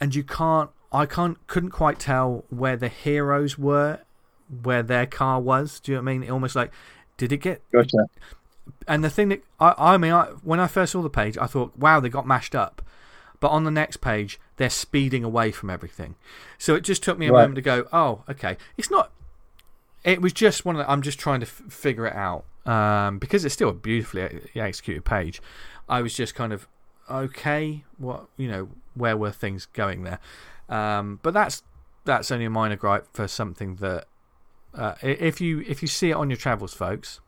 and you can't I can't, couldn't quite tell where the heroes were, where their car was. Do you know what I mean? Almost like, did it get... Gotcha. And the thing that... I, I mean, I, when I first saw the page, I thought, wow, they got mashed up. But on the next page, they're speeding away from everything. So it just took me a right. moment to go, oh, okay. It's not... It was just one of the... I'm just trying to f- figure it out. Um, because it's still a beautifully executed page. I was just kind of, okay, what, you know, where were things going there? Um, but that's that's only a minor gripe for something that uh, if you if you see it on your travels, folks,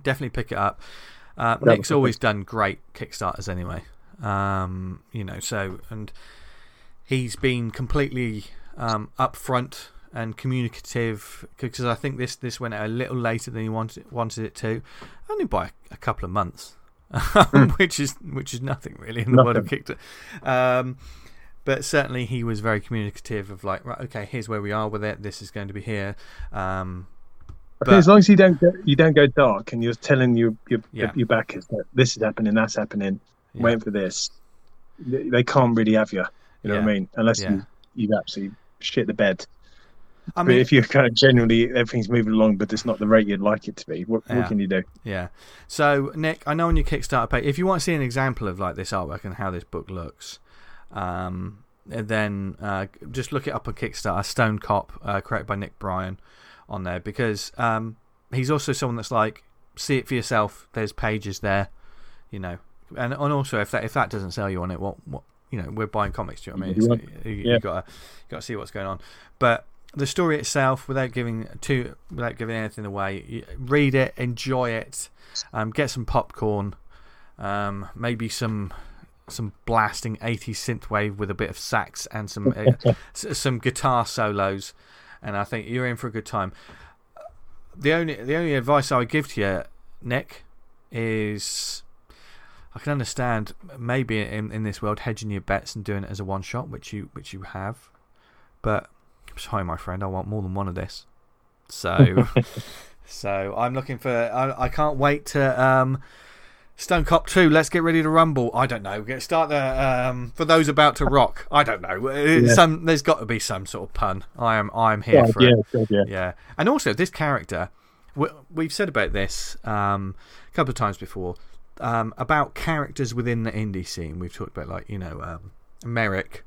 definitely pick it up. Uh, yeah, Nick's always done great Kickstarters anyway, um, you know. So and he's been completely um, upfront and communicative, because I think this this went out a little later than he wanted wanted it to, only by a couple of months, which is which is nothing really in the nothing. world of Kickstarter. Um, But certainly he was very communicative of like, right, okay, here's where we are with it. This is going to be here. Um, but... I think as long as you don't go, you don't go dark, and you're telling your your, yeah. your backers that this is happening, that's happening, yeah. waiting for this, they can't really have you. You know yeah. what I mean? Unless yeah. you, you absolutely shit the bed. I mean, but if you're kind of genuinely everything's moving along, but it's not the rate you'd like it to be, what, yeah. what can you do? Yeah. So, Nick, I know on your Kickstarter page, if you want to see an example of like this artwork and how this book looks, um, then uh, just look it up on Kickstarter. Stone Cop, uh, created by Nick Bryan, on there, because um, he's also someone that's like, see it for yourself. There's pages there, you know, and and also if that if that doesn't sell you on it, what what you know, we're buying comics. Do you know what I mean? You it's, you, yeah. you gotta you gotta see what's going on, but. The story itself, without giving too, without giving anything away, read it, enjoy it, um, get some popcorn, um, maybe some some blasting eighties synthwave with a bit of sax and some uh, some guitar solos, and I think you're in for a good time. The only the only advice I would give to you, Nick, is I can understand maybe in, in this world hedging your bets and doing it as a one shot, which you which you have, but. Sorry, my friend, I want more than one of this. So, so I'm looking for. I, I can't wait to um, Stone Cop two. Let's get ready to rumble. I don't know. Get start the um, for those about to rock. I don't know. Yeah. Some there's got to be some sort of pun. I am. I am here yeah, for yeah, it. Yeah, yeah. yeah. And also this character. We, we've said about this um, a couple of times before um, about characters within the indie scene. We've talked about like you know um, Merrick.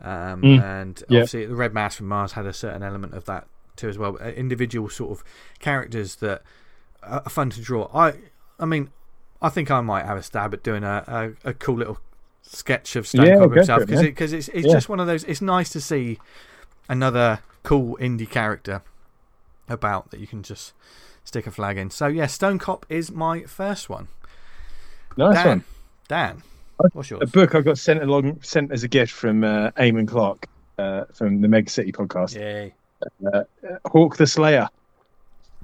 Um, mm, and yeah. obviously the Red Mask from Mars had a certain element of that too as well. Individual sort of characters that are fun to draw. I I mean, I think I might have a stab at doing a, a, a cool little sketch of Stone yeah, Cobb himself because it, yeah. it, it's, it's yeah. just one of those. It's nice to see another cool indie character about that you can just stick a flag in. So yeah, Stone Cop is my first one. Nice Dan, one, Dan. What's yours? A book I got sent along, sent as a gift from uh, Eamon Clark uh, from the Meg City podcast. Yay. Uh, Hawk the Slayer.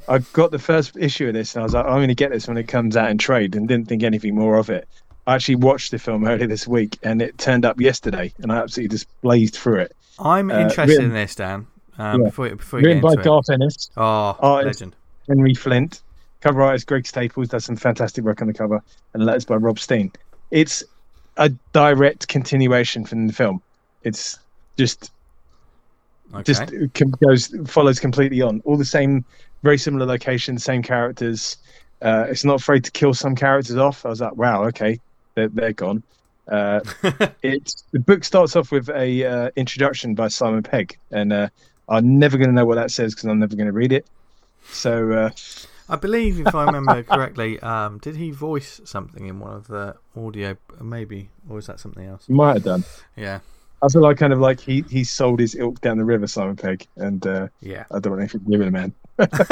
I got the first issue of this, and I was like, I'm going to get this when it comes out in trade, and didn't think anything more of it. I actually watched the film earlier this week, and it turned up yesterday, and I absolutely just blazed through it. I'm uh, interested written, in this, Dan. Um, yeah. Before, before you written get into by Garth Ennis. Oh, artist, legend. Henry Flint. Cover artist Greg Staples does some fantastic work on the cover, and letters by Rob Steen. It's a direct continuation from the film. It's just, okay. just goes follows completely on. All the same, very similar locations, same characters. Uh, it's not afraid to kill some characters off. I was like, wow, okay, they're they're gone. Uh, it's the book starts off with a uh, introduction by Simon Pegg, and uh, I'm never going to know what that says because I'm never going to read it. So. Uh, I believe, if I remember correctly, um, did he voice something in one of the audio, maybe, or was that something else? Might have done. Yeah. I feel like kind of like he, he sold his ilk down the river, Simon Pegg, and uh, yeah. I don't know if he's living a man. But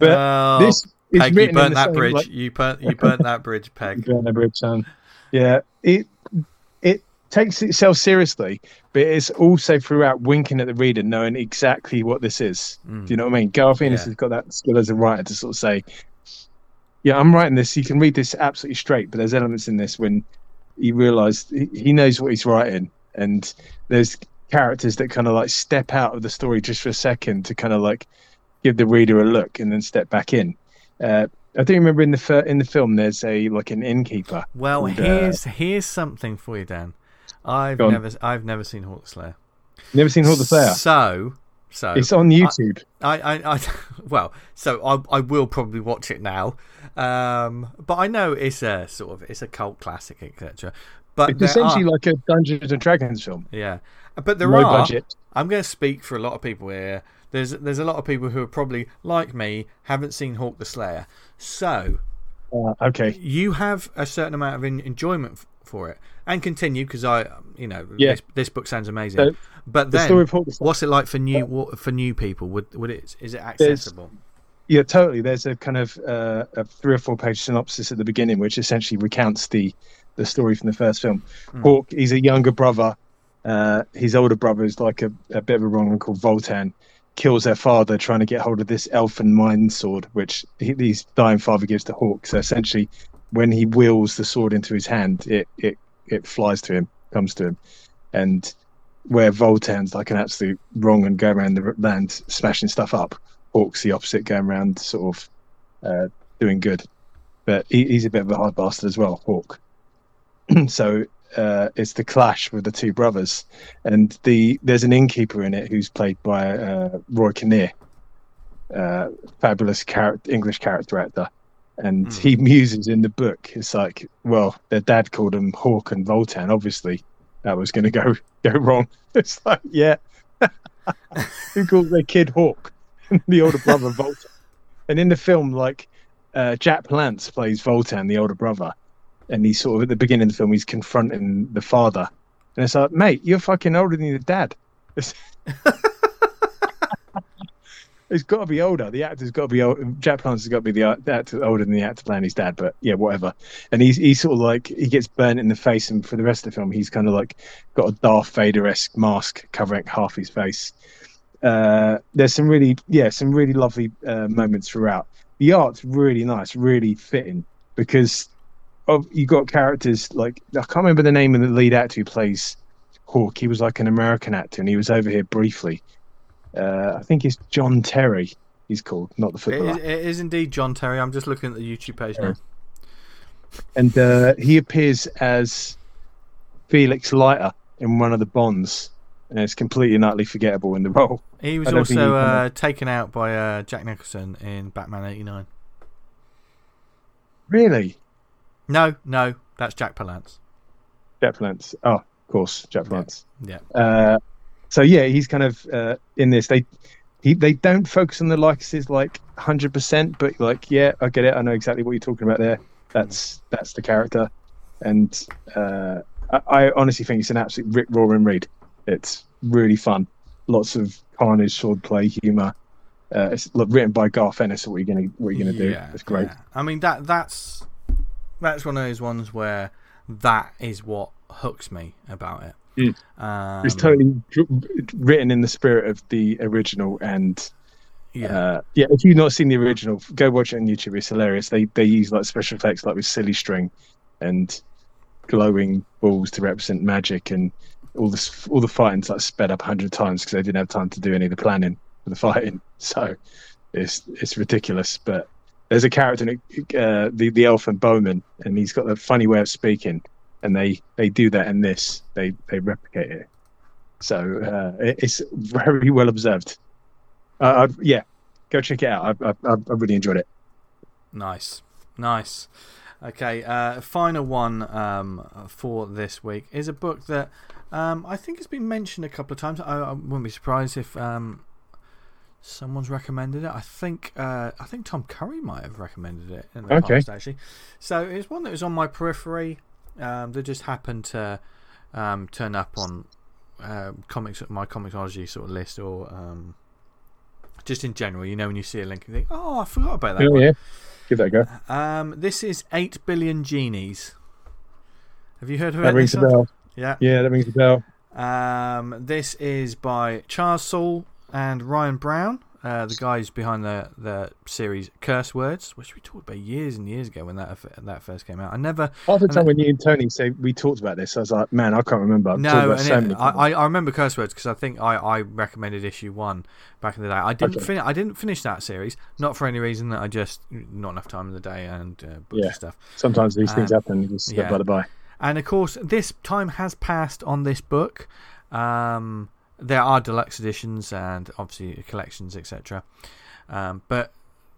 oh, this is Peg, written you burnt that same, bridge. Like... you burnt you burnt that bridge, Peg. You burnt that bridge, son. Yeah, it it takes itself seriously. But it's also throughout winking at the reader, knowing exactly what this is. Mm. Do you know what I mean? Garth Ennis yeah. has got that skill as a writer to sort of say, yeah, I'm writing this. You can read this absolutely straight, but there's elements in this when you realise he knows what he's writing. And there's characters that kind of like step out of the story just for a second to kind of like give the reader a look and then step back in. Uh, I do remember in the fir- in the film, there's a like an innkeeper. Well, and, here's uh, here's something for you, Dan. I've never, I've never seen Hawk the Slayer. Never seen Hawk the Slayer. So, so it's on YouTube. I, I, I well, so I, I will probably watch it now. Um, but I know it's a sort of it's a cult classic, et cetera. But it's essentially are, like a Dungeons and Dragons film. Yeah, but there Low are. Budget. I'm going to speak for a lot of people here. There's, there's a lot of people who are probably like me, haven't seen Hawk the Slayer. So, uh, okay, you have a certain amount of in, enjoyment. For, for it and continue because I you know yeah. this, this book sounds amazing so, but then the story what's it like for new yeah. for new people would would it is it accessible there's, yeah totally there's a kind of uh, a three or four page synopsis at the beginning which essentially recounts the the story from the first film. mm. Hawk, he's a younger brother, uh, his older brother is like a, a bit of a wrong one called Voltan, kills their father trying to get hold of this elfin mine sword which he, his dying father gives to Hawk, so essentially when he wheels the sword into his hand, it, it, it flies to him, comes to him. And where Voltan's like an absolute wrong and going around the land smashing stuff up, Hawk's the opposite, going around sort of uh, doing good. But he, he's a bit of a hard bastard as well, Hawk. So uh, it's the clash with the two brothers, and the there's an innkeeper in it who's played by uh, Roy Kinnear, uh, fabulous character, English character actor, and mm. he muses in the book. It's like, well, their dad called them Hawk and Voltan. Obviously, that was going to go go wrong. It's like, yeah, who called their kid Hawk? The older brother Voltan. And in the film, like uh, Jack Palance plays Voltan, the older brother, and he's sort of at the beginning of the film, he's confronting the father, and it's like, mate, you're fucking older than your dad. It's, it's got to be older. The actor's got to be old. Jack Palance has got to be the, the actor older than the actor playing his dad. But yeah, whatever. And he's he's sort of like he gets burnt in the face, and for the rest of the film, he's kind of like got a Darth Vader-esque mask covering half his face. Uh, there's some really, yeah, some really lovely uh, moments throughout. The art's really nice, really fitting, because of you got characters like, I can't remember the name of the lead actor who plays Hawk. He was like an American actor, and he was over here briefly. Uh, I think it's John Terry. He's called, not the footballer. It is, it is indeed John Terry. I'm just looking at the YouTube page yeah. now. And uh, he appears as Felix Leiter in one of the Bonds. And it's completely and utterly forgettable in the role. He was also uh, taken out by uh, Jack Nicholson in Batman eighty-nine. Really? No, no, that's Jack Palance. Jack Palance. Oh, of course, Jack Palance. Yeah. yeah. Uh, so yeah, he's kind of uh, in this. They he, they don't focus on the likenesses like one hundred percent, but like, yeah, I get it. I know exactly what you're talking about there. That's that's the character, and uh, I, I honestly think it's an absolute rip roaring read. It's really fun. Lots of carnage, swordplay, humour. Uh, it's written by Garth Ennis. So what are you going what are you going to yeah, do? It's great. Yeah. I mean, that that's that's one of those ones where that is what hooks me about it. Mm. Um, it's totally written in the spirit of the original, and yeah, uh, yeah. If you've not seen the original, go watch it on YouTube. It's hilarious. They they use like special effects, like with silly string and glowing balls to represent magic, and all this all the fighting's like sped up a hundred times because they didn't have time to do any of the planning for the fighting, so it's it's ridiculous. But there's a character in it, uh, the the elf and bowman, and he's got a funny way of speaking, and they they do that in this. They they replicate it, so uh it, it's very well observed. Uh I'd, yeah go check it out. I, I, I really enjoyed it. Nice nice Okay, uh, final one um, for this week is a book that um, I think has been mentioned a couple of times. I, I wouldn't be surprised if um, someone's recommended it. I think uh, I think Tom Curry might have recommended it in the okay. past, actually. So it's one that was on my periphery um, that just happened to um, turn up on uh, comics, my Comixology sort of list, or um, just in general. You know, when you see a link and think, oh, I forgot about that. Oh, one. Yeah. Give that a go. Um, this is Eight Billion Genies. Have you heard of it? That rings a bell. Yeah, yeah, that rings a bell. Um, this is by Charles Soule and Ryan Brown, uh, the guys behind the the series Curse Words, which we talked about years and years ago when that that first came out. I never. Half the time when you and Tony say we talked about this, I was like, man, I can't remember. I've no, about so it, many I I remember Curse Words because I think I, I recommended issue one back in the day. I didn't okay. finish. I didn't finish that series, not for any reason that I just not enough time in the day and uh, books yeah. and stuff. Sometimes these um, things happen. You just yeah. by the by. And of course, this time has passed on this book. Um, there are deluxe editions and obviously collections, et cetera. Um, but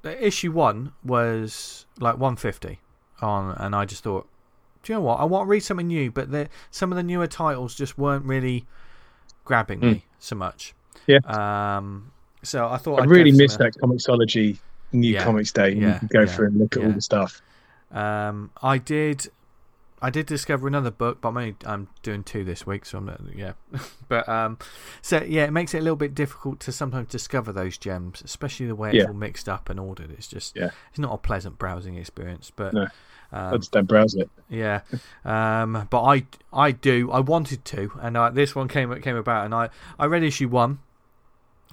issue one was like one fifty on, and I just thought, do you know what? I want to read something new, but the, some of the newer titles just weren't really grabbing mm. me so much. Yeah. Um. So I thought I I'd really missed that Comixology New yeah, Comics Day. And yeah, you can go yeah, through and look at yeah. all the stuff. Um. I did. I did discover another book, but I'm, only, I'm doing two this week, so I'm not, yeah. but um, so yeah, it makes it a little bit difficult to sometimes discover those gems, especially the way it's yeah. all mixed up and ordered. It's just, yeah. it's not a pleasant browsing experience. But no, um, I just don't browse it. Yeah, um, but I, I do. I wanted to, and I, this one came came about, and I, I read issue one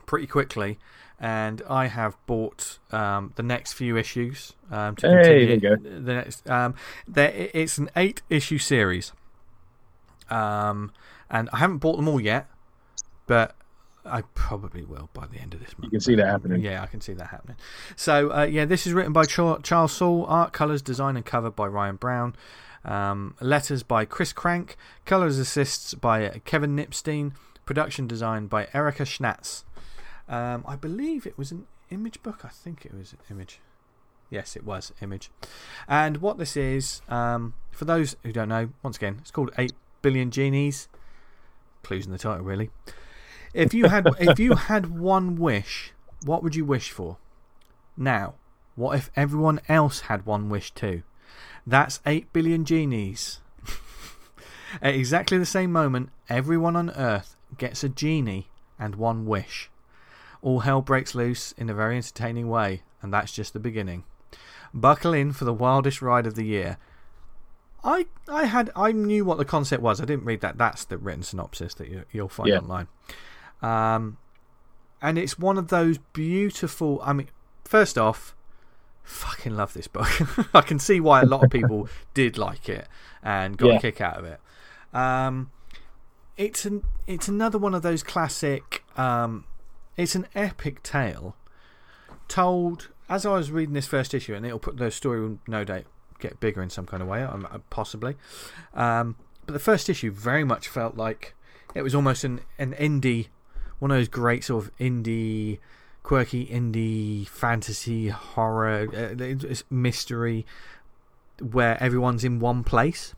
pretty quickly, and I have bought um, the next few issues. Um, to hey, continue. There you go. The next, um, there, it's an eight-issue series, um, and I haven't bought them all yet. But I probably will by the end of this month. You can see that happening. Yeah, I can see that happening. So, uh, yeah, this is written by Ch- Charles Saul. Art, colours, design and cover by Ryan Brown. Um, letters by Chris Crank. Colours assists by uh, Kevin Nipstein. Production design by Erica Schnatz. Um, I believe it was an image book. I think it was an image. Yes, it was image. And what this is, um, for those who don't know, once again, it's called eight billion Genies. Clues in the title, really. If you had if you had one wish, what would you wish for? Now, what if everyone else had one wish too? That's eight billion genies. At exactly the same moment, everyone on Earth gets a genie and one wish. All hell breaks loose in a very entertaining way, and that's just the beginning. Buckle in for the wildest ride of the year. I I had I knew what the concept was. I didn't read that. That's the written synopsis that you, you'll find yeah. online. Um, and it's one of those beautiful. I mean, first off, fucking love this book. I can see why a lot of people did like it and got yeah. a kick out of it. Um, it's an it's another one of those classic. Um, it's an epic tale told. As I was reading this first issue, and it'll put the story no date. Get bigger in some kind of way, possibly. Um, but the first issue very much felt like it was almost an, an indie, one of those great sort of indie, quirky indie fantasy horror uh, mystery where everyone's in one place.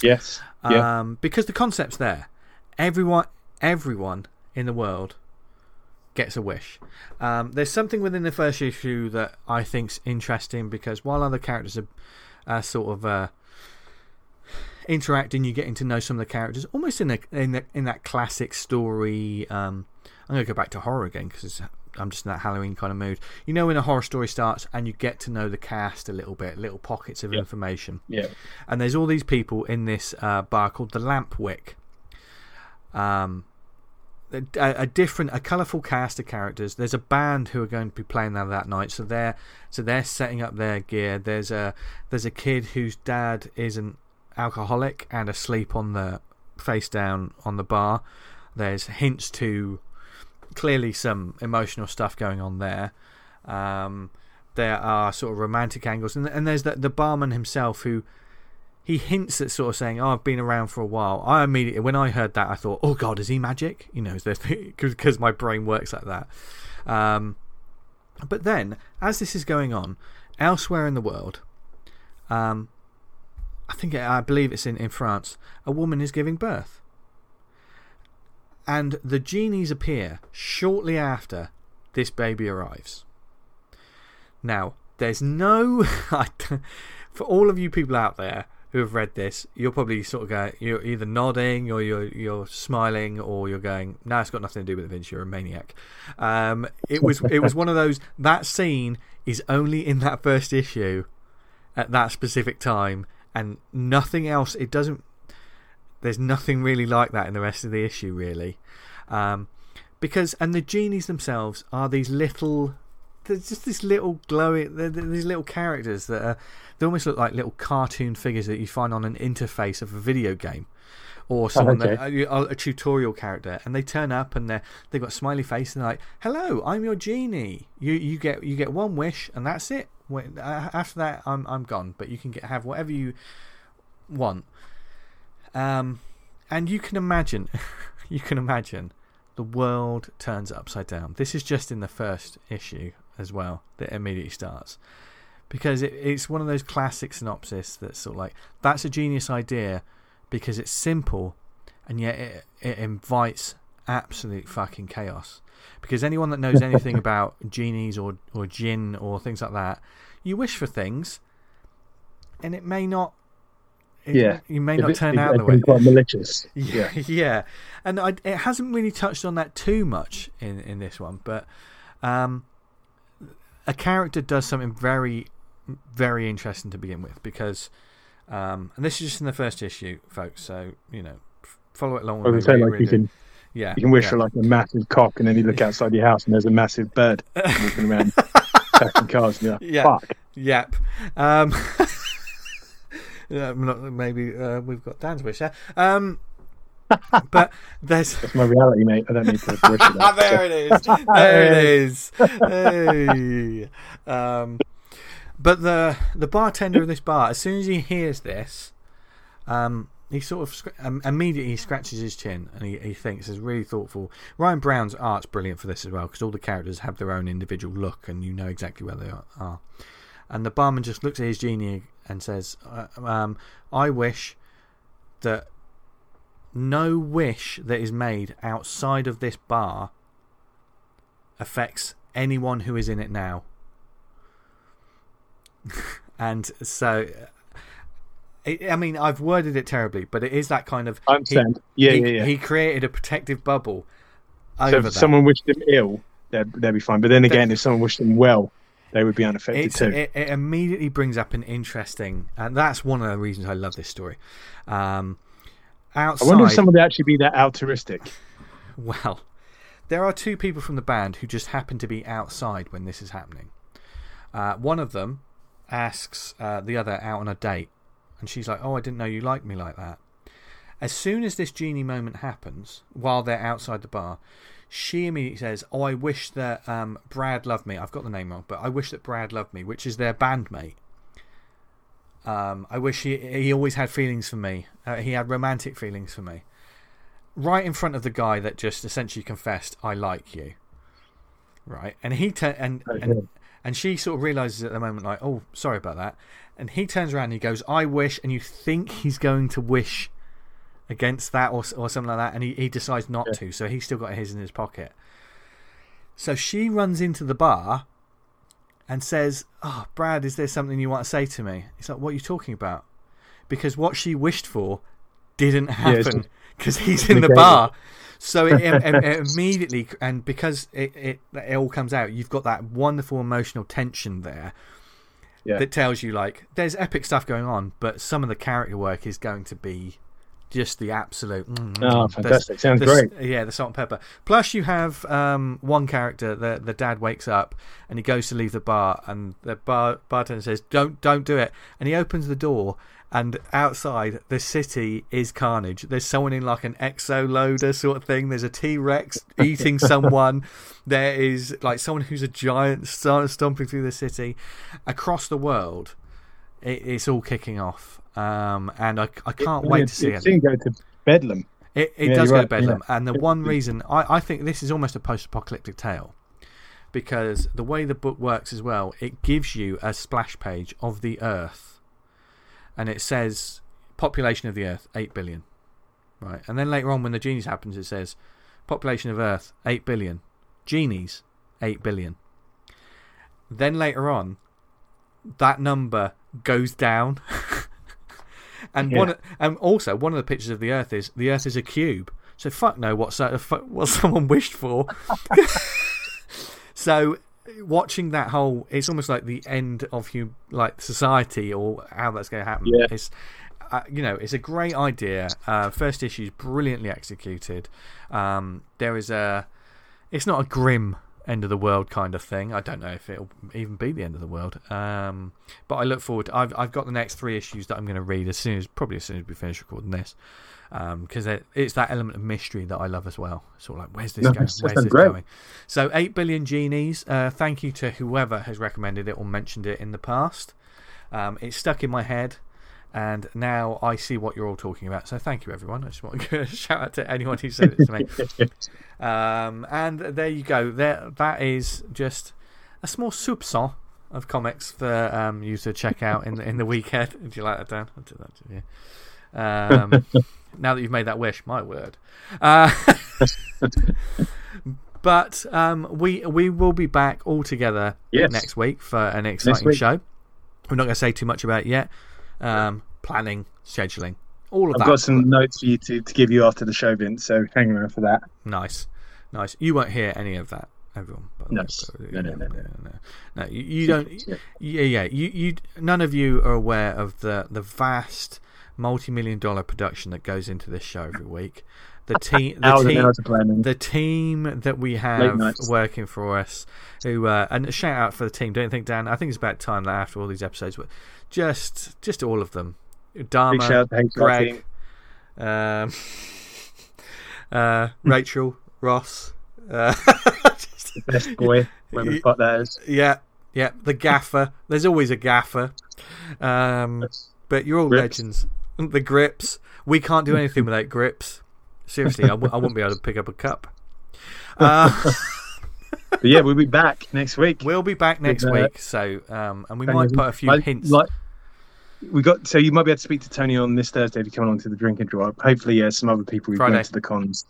Yes. Um, yeah. Because the concept's there. Everyone, everyone in the world gets a wish. Um, there's something within the first issue that I think's interesting because while other characters are uh, sort of uh, interacting, you're getting to know some of the characters almost in a, in, the, in that classic story. Um, I'm going to go back to horror again because I'm just in that Halloween kind of mood. You know, when a horror story starts and you get to know the cast a little bit, little pockets of yeah. information. Yeah. And there's all these people in this uh, bar called the Lampwick. Um. A, a different, a colourful cast of characters. There's a band who are going to be playing there that night, so they're so they're setting up their gear. There's a there's a kid whose dad is an alcoholic and asleep on the face down on the bar. There's hints to clearly some emotional stuff going on there. Um, there are sort of romantic angles, and and there's the, the barman himself who. He hints at sort of saying, "Oh, I've been around for a while." I immediately, when I heard that, I thought, "Oh God, is he magic?" You know, because my brain works like that. Um, but then, as this is going on elsewhere in the world, um, I think I believe it's in, in France, a woman is giving birth, and the genies appear shortly after this baby arrives. Now, there's no for all of you people out there who have read this, you're probably sort of going, you're either nodding or you're you're smiling or you're going, no, it's got nothing to do with it, Vince, you're a maniac. Um, it was it was one of those, that scene is only in that first issue at that specific time and nothing else, it doesn't, there's nothing really like that in the rest of the issue really. Um, because, and the genies themselves are these little... There's just this little glowing, these little characters that are, they almost look like little cartoon figures that you find on an interface of a video game, or someone oh, okay. that, a, a tutorial character, and they turn up and they they've got a smiley face and they're like, "Hello, I'm your genie. You you get you get one wish and that's it. When, uh, after that, I'm I'm gone. But you can get have whatever you want." Um, and you can imagine, you can imagine, the world turns upside down. This is just in the first issue. As well, that immediately starts because it, it's one of those classic synopsis that's sort of like that's a genius idea because it's simple and yet it, it invites absolute fucking chaos. Because anyone that knows anything about genies or or jinn or things like that, you wish for things and it may not. It, yeah, you may not it, turn it, out it, the way. Quite malicious. Yeah, yeah, yeah. And I, it hasn't really touched on that too much in in this one, but. Um, A character does something very, very interesting to begin with because, um, and this is just in the first issue, folks. So you know, follow it along. I was saying, like you can, yeah, you can wish yeah. for like a massive cock, and then you look outside your house and there's a massive bird walking around, attacking cars. And you're like, yep. Fuck. Yep. Um, yeah, maybe uh, we've got Dan's wish there. Um, But there's that's my reality, mate. I don't need to brush it up. There it is. There it is. Hey. Um, but the the bartender of this bar, as soon as he hears this, um, he sort of um, immediately scratches his chin, and he, he thinks it's really thoughtful. Ryan Brown's art's brilliant for this as well, because all the characters have their own individual look, and you know exactly where they are. And the barman just looks at his genie and says, um, "I wish that." No wish that is made outside of this bar affects anyone who is in it now. And so, it, I mean, I've worded it terribly, but it is that kind of. I'm saying, yeah, he, yeah, yeah. He created a protective bubble. Over so if that. Someone wished him ill, they'd, they'd be fine. But then again, if someone wished him well, they would be unaffected it's, too. It, it immediately brings up an interesting, and that's one of the reasons I love this story. Um, Outside, I wonder if someone would actually be that altruistic. Well, there are two people from the band who just happen to be outside when this is happening. Uh, one of them asks uh, the other out on a date, and she's like, "Oh, I didn't know you liked me like that." As soon as this genie moment happens, while they're outside the bar, she immediately says, "Oh, I wish that um, Brad loved me." I've got the name wrong, but I wish that Brad loved me, which is their bandmate. Um, I wish he, he always had feelings for me. Uh, he had romantic feelings for me. Right in front of the guy that just essentially confessed, "I like you." Right, and he ter- and, and and she sort of realizes at the moment, like, "Oh, sorry about that." And he turns around and he goes, "I wish," and you think he's going to wish against that or or something like that, and he, he decides not yeah. to. So he's still got his in his pocket. So she runs into the bar. And says, "Oh, Brad, is there something you want to say to me?" He's like, "What are you talking about?" Because what she wished for didn't happen because yeah, he's in the bar. So it, it, it immediately, and because it, it it all comes out, you've got that wonderful emotional tension there yeah. that tells you, like, there's epic stuff going on, but some of the character work is going to be just the absolute. Mm, oh, fantastic! The, Sounds the, great. Yeah, the salt and pepper. Plus, you have um, one character. The the dad wakes up and he goes to leave the bar, and the bar bartender says, "Don't don't do it." And he opens the door, and outside the city is carnage. There's someone in like an exo loader sort of thing. There's a T-Rex eating someone. There is like someone who's a giant stomping through the city. Across the world, it, it's all kicking off. Um, and I, I can't it, wait it, to see it. It seems to go to Bedlam. It, it yeah, does go right. to Bedlam. Yeah. And the one reason, I, I think this is almost a post-apocalyptic tale, because the way the book works as well, it gives you a splash page of the Earth. And it says, population of the Earth, eight billion. Right? And then later on, when the Genies happens, it says, population of Earth, eight billion. Genies, eight billion. Then later on, that number goes down. And yeah. one, and also one of the pictures of the Earth is the Earth is a cube. So fuck no, what so, what someone wished for. So watching that whole, it's almost like the end of you, like society, or how that's going to happen. Yeah. It's, uh, you know, it's a great idea. Uh, first issue is brilliantly executed. Um, there is a, it's not a grim end of the world kind of thing. I don't know if it'll even be the end of the world, um, but I look forward to, I've I've got the next three issues that I'm going to read as soon as probably as soon as we finish recording this, because um, it, it's that element of mystery that I love as well. Sort of like, where's this no, going? Where's this great. going? So eight billion genies. Uh, thank you to whoever has recommended it or mentioned it in the past. Um, it's stuck in my head, and now I see what you're all talking about. So thank you, everyone. I just want to shout out to anyone who said it to me. Um, and there you go. There, that is just a small soupçon of comics for um, you to check out in the, in the weekend. Did you like that, Dan? I'll do that to you. Um, now that you've made that wish, my word. Uh, but um, we we will be back all together yes. next week for an exciting show. I'm not going to say too much about it yet. Um, planning, scheduling, all of I've that. I've got some notes for you to, to give you after the show, Vince, so hang around for that. Nice, nice. You won't hear any of that, everyone. No. No, no, no, no, no, no. No, you, you don't. Yeah, yeah. You, you, none of you are aware of the, the vast multi-million dollar production that goes into this show every week. The team, the, team, the team that we have working for us, who uh, and a shout out for the team. Don't you think, Dan? I think it's about time that after all these episodes, just just all of them, Dharma, Greg, um, Uh, Rachel Ross. Uh, the best boy, whatever the fuck that is. Yeah, yeah. The gaffer. There's always a gaffer. Um, but you're all grips. Legends. The grips. We can't do anything without grips. Seriously, I, w- I wouldn't be able to pick up a cup. Uh, but yeah, we'll be back next week. We'll be back next uh, week. So, um, and we Tony, might put a few I, hints. Like, we got so you might be able to speak to Tony on this Thursday to come along to the drinking drive. Hopefully, uh, some other people who've been to the cons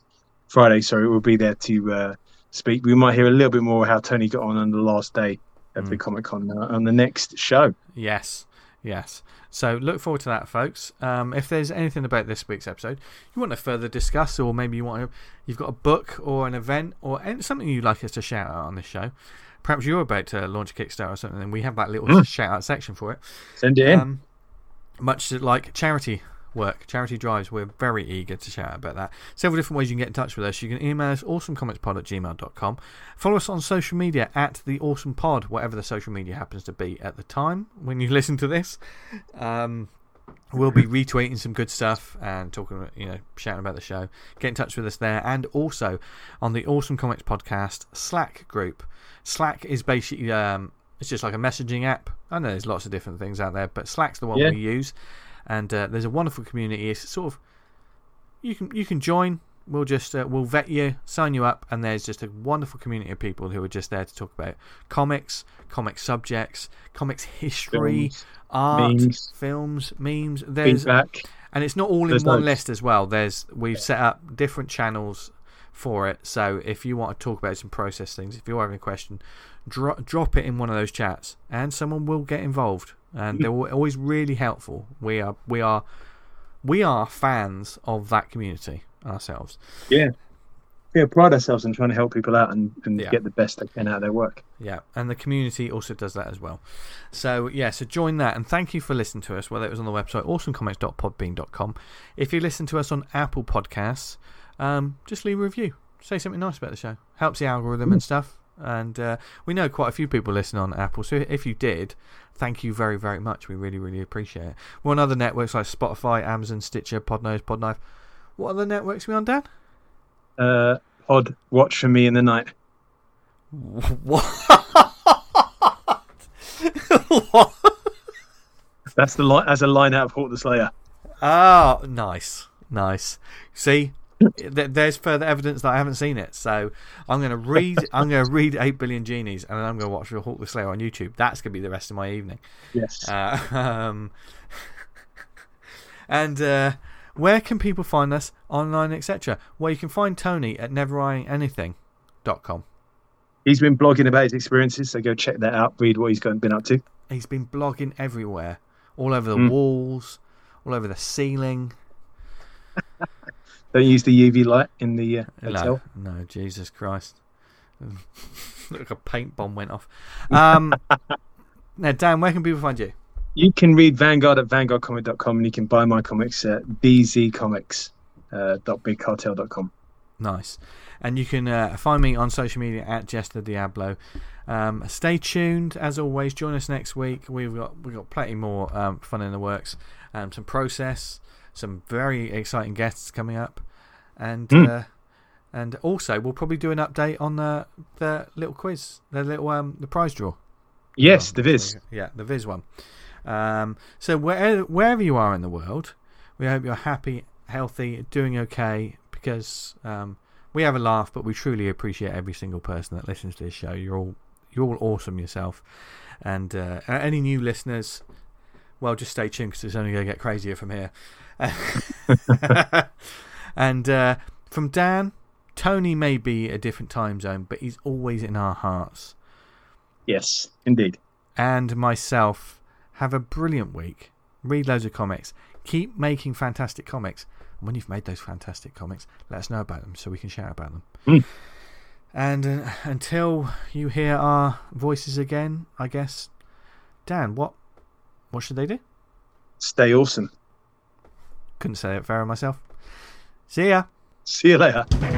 Friday. Sorry, will be there to uh, speak. We might hear a little bit more how Tony got on on the last day of mm. the Comic Con uh, on the next show. Yes, yes. So look forward to that, folks. Um, if there's anything about this week's episode you want to further discuss, or maybe you want to, you've got a book or an event or something you'd like us to shout out on this show, perhaps you're about to launch a Kickstarter or something, and we have that little mm. shout out section for it. Send it in. Um, much like charity work, charity drives, we're very eager to shout out about that. Several different ways you can get in touch with us. You can email us awesomecomicspod at gmail dot com. Follow us on social media at the awesome pod, whatever the social media happens to be at the time when you listen to this. Um, we'll be retweeting some good stuff and talking, you know, shouting about the show. Get in touch with us there, and also on the Awesome Comics Podcast Slack group. Slack is basically um, it's just like a messaging app. I know there's lots of different things out there, but Slack's the one yeah. we use. And uh, there's a wonderful community. It's sort of you can you can join. We'll just uh, we'll vet you, sign you up, and there's just a wonderful community of people who are just there to talk about comics, comic subjects, comics history, films, art, memes. films, memes. There's feedback. And it's not all in there's one notes. list as well. There's we've set up different channels for it. So if you want to talk about some process things, if you're having a question, dro- drop it in one of those chats, and someone will get involved. And they're always really helpful. We are, we are, we are fans of that community ourselves. Yeah, we pride ourselves in trying to help people out and, and yeah. get the best they can out of their work. Yeah, and the community also does that as well. So yeah, so join that, and thank you for listening to us. Whether it was on the website awesome comics dot podbean dot com, if you listen to us on Apple Podcasts, um, just leave a review, say something nice about the show. Helps the algorithm mm. and stuff. And uh, we know quite a few people listen on Apple, so if you did, thank you very, very much. We really, really appreciate it. We're on other networks like Spotify, Amazon, Stitcher, Podnose, Podknife. What other networks are we on, Dan? Uh, Pod Watch for Me in the Night. What? What? That's the line. As a line out of Hawk the Slayer. Oh, nice, nice. See. There's further evidence that I haven't seen it, so I'm going to read. I'm going to read Eight Billion Genies, and then I'm going to watch Hawk the Slayer on YouTube. That's going to be the rest of my evening. Yes. Uh, um, and uh, where can people find us online, et cetera? Well, you can find Tony at never eyeing anything dot com. He's been blogging about his experiences, so go check that out. Read what he's been up to. He's been blogging everywhere, all over the mm. walls, all over the ceiling. Don't use the U V light in the uh, hotel. No, no, Jesus Christ. Look, like a paint bomb went off. Um, now, Dan, where can people find you? You can read Vanguard at vanguard comic dot com, and you can buy my comics at b z comics dot big cartel dot com. Nice. And you can uh, find me on social media at Jester Diablo. Um, stay tuned, as always. Join us next week. We've got, we've got plenty more um, fun in the works, um, some process. Some very exciting guests coming up, and mm. uh, and also we'll probably do an update on the the little quiz, the little um the prize draw. Yes, oh, the Viz. Yeah, the Viz one. Um, so wherever wherever you are in the world, we hope you're happy, healthy, doing okay. Because um, we have a laugh, but we truly appreciate every single person that listens to this show. You're all you're all awesome yourself, and uh, any new listeners. Well, just stay tuned because it's only going to get crazier from here. And uh, from Dan, Tony may be a different time zone, but he's always in our hearts. Yes, indeed. And myself, have a brilliant week. Read loads of comics. Keep making fantastic comics. And when you've made those fantastic comics, let us know about them so we can shout about them. Mm. And uh, until you hear our voices again, I guess, Dan, what? What should they do? Stay awesome. Couldn't say it fairer myself. See ya. See you later.